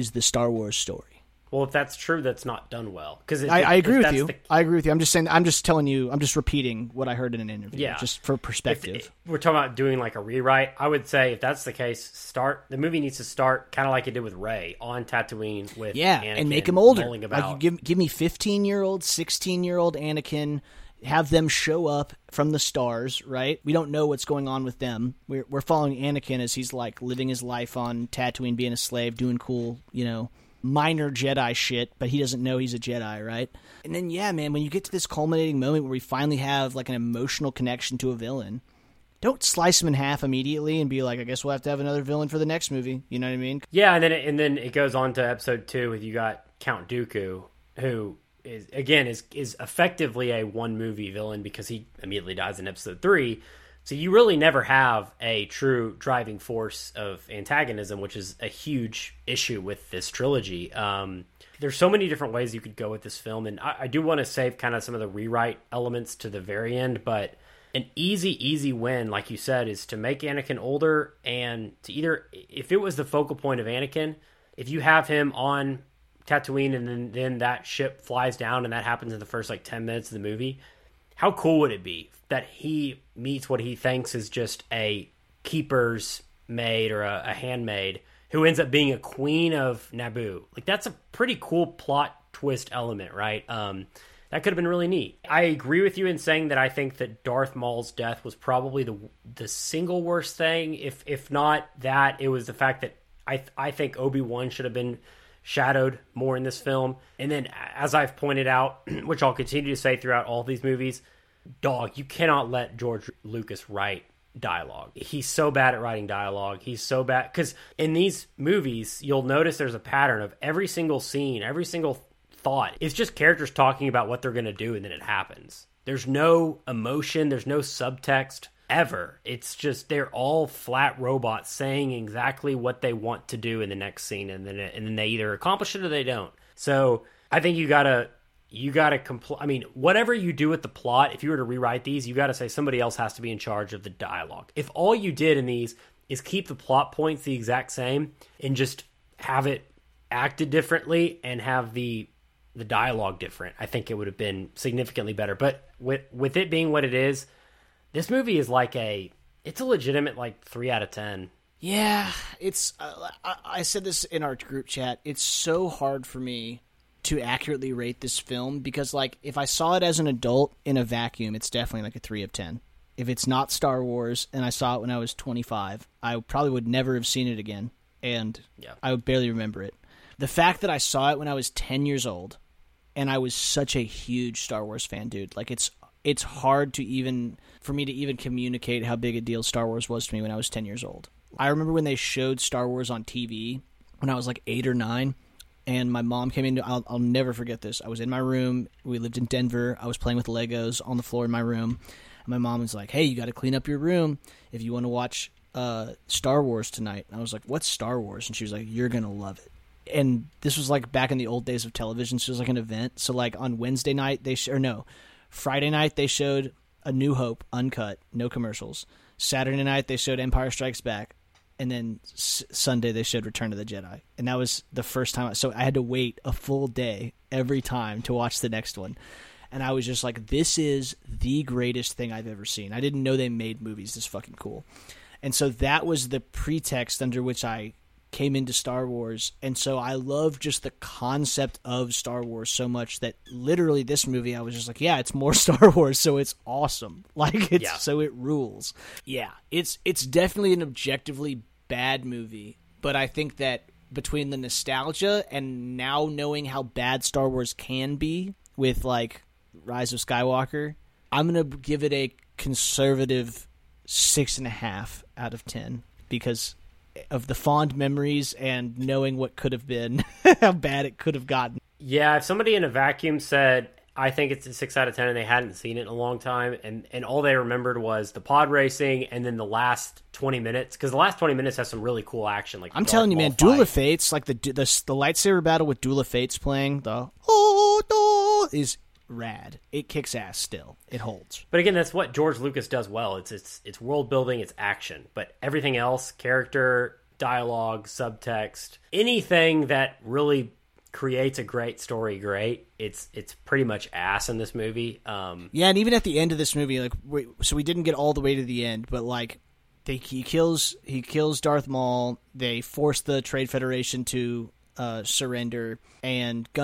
the Star Wars story. Well, if that's true, that's not done well. Because I agree with you. I agree with you. I'm just saying. I'm just telling you. I'm just repeating what I heard in an interview. Yeah. Just for perspective. If we're talking about doing like a rewrite, I would say if that's the case, the movie needs to start kind of like it did with Rey on Tatooine with Anakin, and make him older. Like you give me 15-year-old, 16-year-old Anakin. Have them show up from the stars, right? We don't know what's going on with them. We're following Anakin as he's like living his life on Tatooine, being a slave, doing cool, you know, minor Jedi shit, but he doesn't know he's a Jedi, right? And then, yeah, man, when you get to this culminating moment where we finally have like an emotional connection to a villain, don't slice him in half immediately and be like, I guess we'll have to have another villain for the next movie. You know what I mean? Yeah, and then it goes on to Episode 2 with you got Count Dooku, who is effectively a one-movie villain because he immediately dies in Episode 3. So you really never have a true driving force of antagonism, which is a huge issue with this trilogy. There's so many different ways you could go with this film, and I do want to save kind of some of the rewrite elements to the very end, but an easy win, like you said, is to make Anakin older and to either, if it was the focal point of Anakin, if you have him on Tatooine and then that ship flies down and that happens in the first like 10 minutes of the movie, how cool would it be that he meets what he thinks is just a keeper's maid or a handmaid who ends up being a queen of Naboo. Like, that's a pretty cool plot twist element, right? That could have been really neat. I agree with you in saying that I think that Darth Maul's death was probably the single worst thing. If not that, it was the fact that I think Obi-Wan should have been shadowed more in this film. And then, as I've pointed out, which I'll continue to say throughout all these movies, dog, you cannot let George Lucas write dialogue. He's so bad at writing dialogue. He's so bad, because in these movies, you'll notice there's a pattern of every single scene, every single thought. It's just characters talking about what they're going to do, and then it happens. There's no emotion, there's no subtext ever. It's just they're all flat robots saying exactly what they want to do in the next scene, and then they either accomplish it or they don't. So I think you gotta whatever you do with the plot, if you were to rewrite these, you gotta say somebody else has to be in charge of the dialogue. If all you did in these is keep the plot points the exact same and just have it acted differently and have the dialogue different, I think it would have been significantly better. But with it being what it is, this movie is like it's a legitimate like 3 out of 10. Yeah, it's I said this in our group chat. It's so hard for me to accurately rate this film because, like, if I saw it as an adult in a vacuum, it's definitely like a 3 of 10. If it's not Star Wars and I saw it when I was 25, I probably would never have seen it again, and yeah, I would barely remember it. The fact that I saw it when I was 10 years old, and I was such a huge Star Wars fan, dude. Like, it's hard to even for me to even communicate how big a deal Star Wars was to me when I was 10 years old. I remember when they showed Star Wars on TV when I was like 8 or 9, and my mom came in. I'll never forget this. I was in my room. We lived in Denver. I was playing with Legos on the floor in my room. And my mom was like, "Hey, you got to clean up your room if you want to watch Star Wars tonight." And I was like, "What's Star Wars?" And she was like, "You're gonna love it." And this was like back in the old days of television, so it was like an event. So like on Wednesday night, Friday night they showed A New Hope uncut, no commercials. Saturday night they showed Empire Strikes Back, and then Sunday they showed Return of the Jedi. And that was the first time, so I had to wait a full day every time to watch the next one. And I was just like, this is the greatest thing I've ever seen. I didn't know they made movies this fucking cool. And so that was the pretext under which I came into Star Wars, and so I love just the concept of Star Wars so much that literally this movie I was just like, yeah, it's more Star Wars, so it's awesome. Like, it's so it rules. Yeah, it's definitely an objectively bad movie, but I think that between the nostalgia and now knowing how bad Star Wars can be with like Rise of Skywalker, I'm gonna give it a conservative 6.5 out of 10 because of the fond memories and knowing what could have been, how bad it could have gotten. Yeah, if somebody in a vacuum said, I think it's a 6 out of 10 and they hadn't seen it in a long time, and all they remembered was the pod racing and then the last 20 minutes, because the last 20 minutes has some really cool action. Like, I'm telling you, man, Duel of Fates, like the lightsaber battle with Duel of Fates playing, the is rad. It kicks ass still. It holds. But again, that's what George Lucas does well. It's world building, it's action. But everything else, character, dialogue, subtext, anything that really creates a great story, great, it's pretty much ass in this movie. Yeah, and even at the end of this movie, like, we didn't get all the way to the end, but like he kills Darth Maul. They force the Trade Federation to surrender, and Nute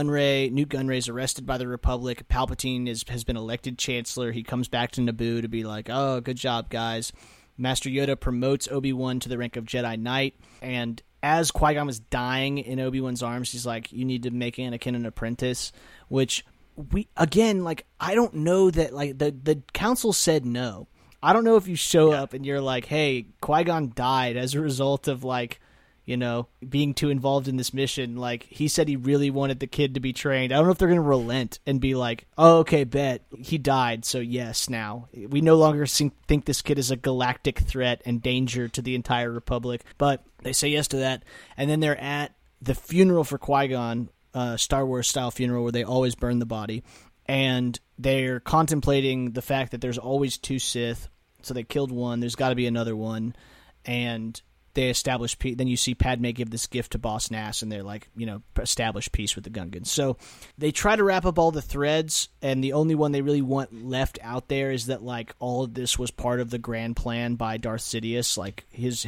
Gunray is arrested by the Republic. Palpatine has been elected Chancellor. He comes back to Naboo to be like, oh, good job, guys. Master Yoda promotes Obi-Wan to the rank of Jedi Knight, and as Qui-Gon was dying in Obi-Wan's arms, he's like, you need to make Anakin an apprentice, which we, again, like, I don't know that, like, the council said no. I don't know if you show up and you're like, hey, Qui-Gon died as a result of, like, you know, being too involved in this mission. Like, he said he really wanted the kid to be trained. I don't know if they're going to relent and be like, oh, okay, bet. He died, so yes, now. We no longer think this kid is a galactic threat and danger to the entire Republic. But they say yes to that. And then they're at the funeral for Qui-Gon, Star Wars-style funeral where they always burn the body. And they're contemplating the fact that there's always 2 Sith, so they killed one. There's got to be another one. And they establish peace. Then you see Padme give this gift to Boss Nass, and they're like, you know, establish peace with the Gungans. So they try to wrap up all the threads, and the only one they really want left out there is that, like, all of this was part of the grand plan by Darth Sidious. Like, his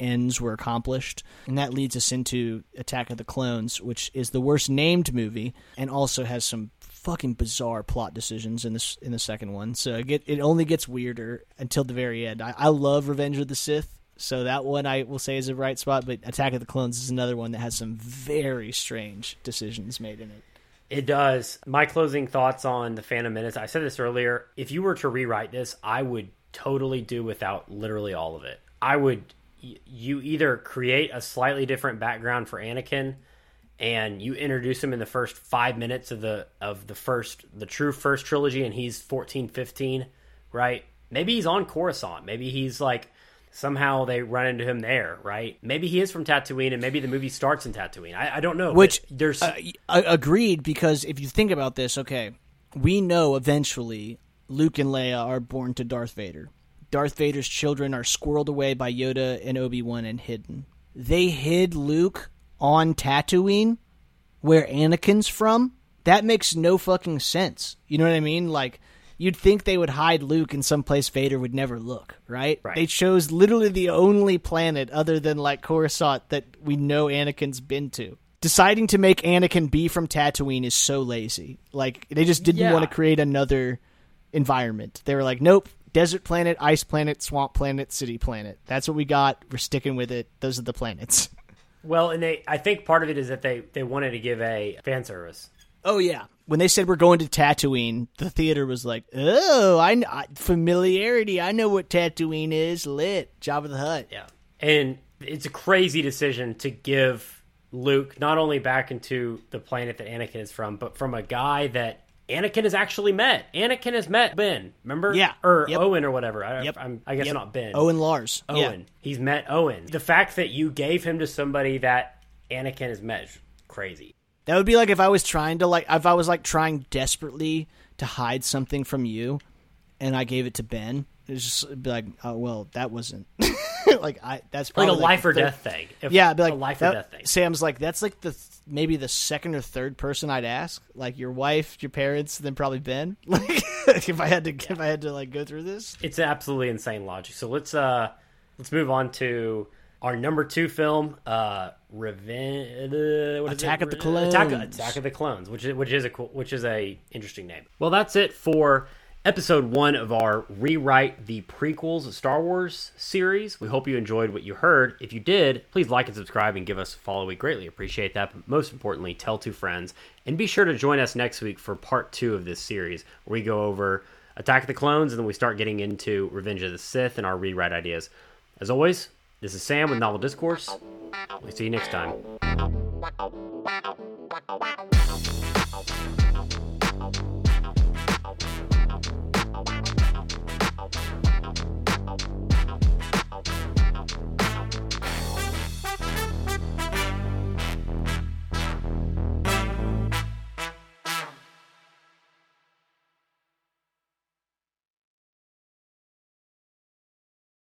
ends were accomplished, and that leads us into Attack of the Clones, which is the worst named movie, and also has some fucking bizarre plot decisions in the second one. So it only gets weirder until the very end. I love Revenge of the Sith, so that one I will say is a bright spot, but Attack of the Clones is another one that has some very strange decisions made in it. It does. My closing thoughts on The Phantom Menace, I said this earlier, if you were to rewrite this, I would totally do without literally all of it. I would, you either create a slightly different background for Anakin, and you introduce him in the first 5 minutes of the true first trilogy, and he's 14, 15, right? Maybe he's on Coruscant. Maybe he's like, somehow they run into him there, right? Maybe he is from Tatooine, and maybe the movie starts in Tatooine. I don't know. Which, there's agreed, because if you think about this, okay, we know eventually Luke and Leia are born to Darth Vader. Darth Vader's children are squirreled away by Yoda and Obi-Wan and hidden. They hid Luke on Tatooine, where Anakin's from. That makes no fucking sense. You know what I mean? Like, you'd think they would hide Luke in some place Vader would never look, right? They chose literally the only planet other than, like, Coruscant that we know Anakin's been to. Deciding to make Anakin be from Tatooine is so lazy. Like, they just didn't want to create another environment. They were like, nope, desert planet, ice planet, swamp planet, city planet. That's what we got. We're sticking with it. Those are the planets. Well, and I think part of it is that they wanted to give a fan service. Oh, yeah. When they said we're going to Tatooine, the theater was like, oh, familiarity. I know what Tatooine is. Lit. Jabba the Hutt. Yeah. And it's a crazy decision to give Luke not only back into the planet that Anakin is from, but from a guy that Anakin has actually met. Anakin has met Ben, remember? Yeah. Or Owen or whatever. I guess not Ben. Owen Lars. Owen. Yeah. He's met Owen. The fact that you gave him to somebody that Anakin has met is crazy. That would be like if I was trying desperately to hide something from you and I gave it to Ben. It's just be like, oh, well, that wasn't. That's probably like a life or death thing. Yeah, it'd be like a life or death thing. Sam's like, that's like maybe the second or third person I'd ask, like your wife, your parents, then probably Ben. Like, if I had to like go through this, it's absolutely insane logic. So let's move on to our number two film, Attack of the Clones, which is a interesting name. Well, that's it for Episode 1 of our Rewrite the Prequels of Star Wars series. We hope you enjoyed what you heard. If you did, please like and subscribe and give us a follow. We greatly appreciate that. But most importantly, tell two friends. And be sure to join us next week for part 2 of this series, where we go over Attack of the Clones, and then we start getting into Revenge of the Sith and our rewrite ideas. As always, this is Sam with Novel Discourse. We'll see you next time.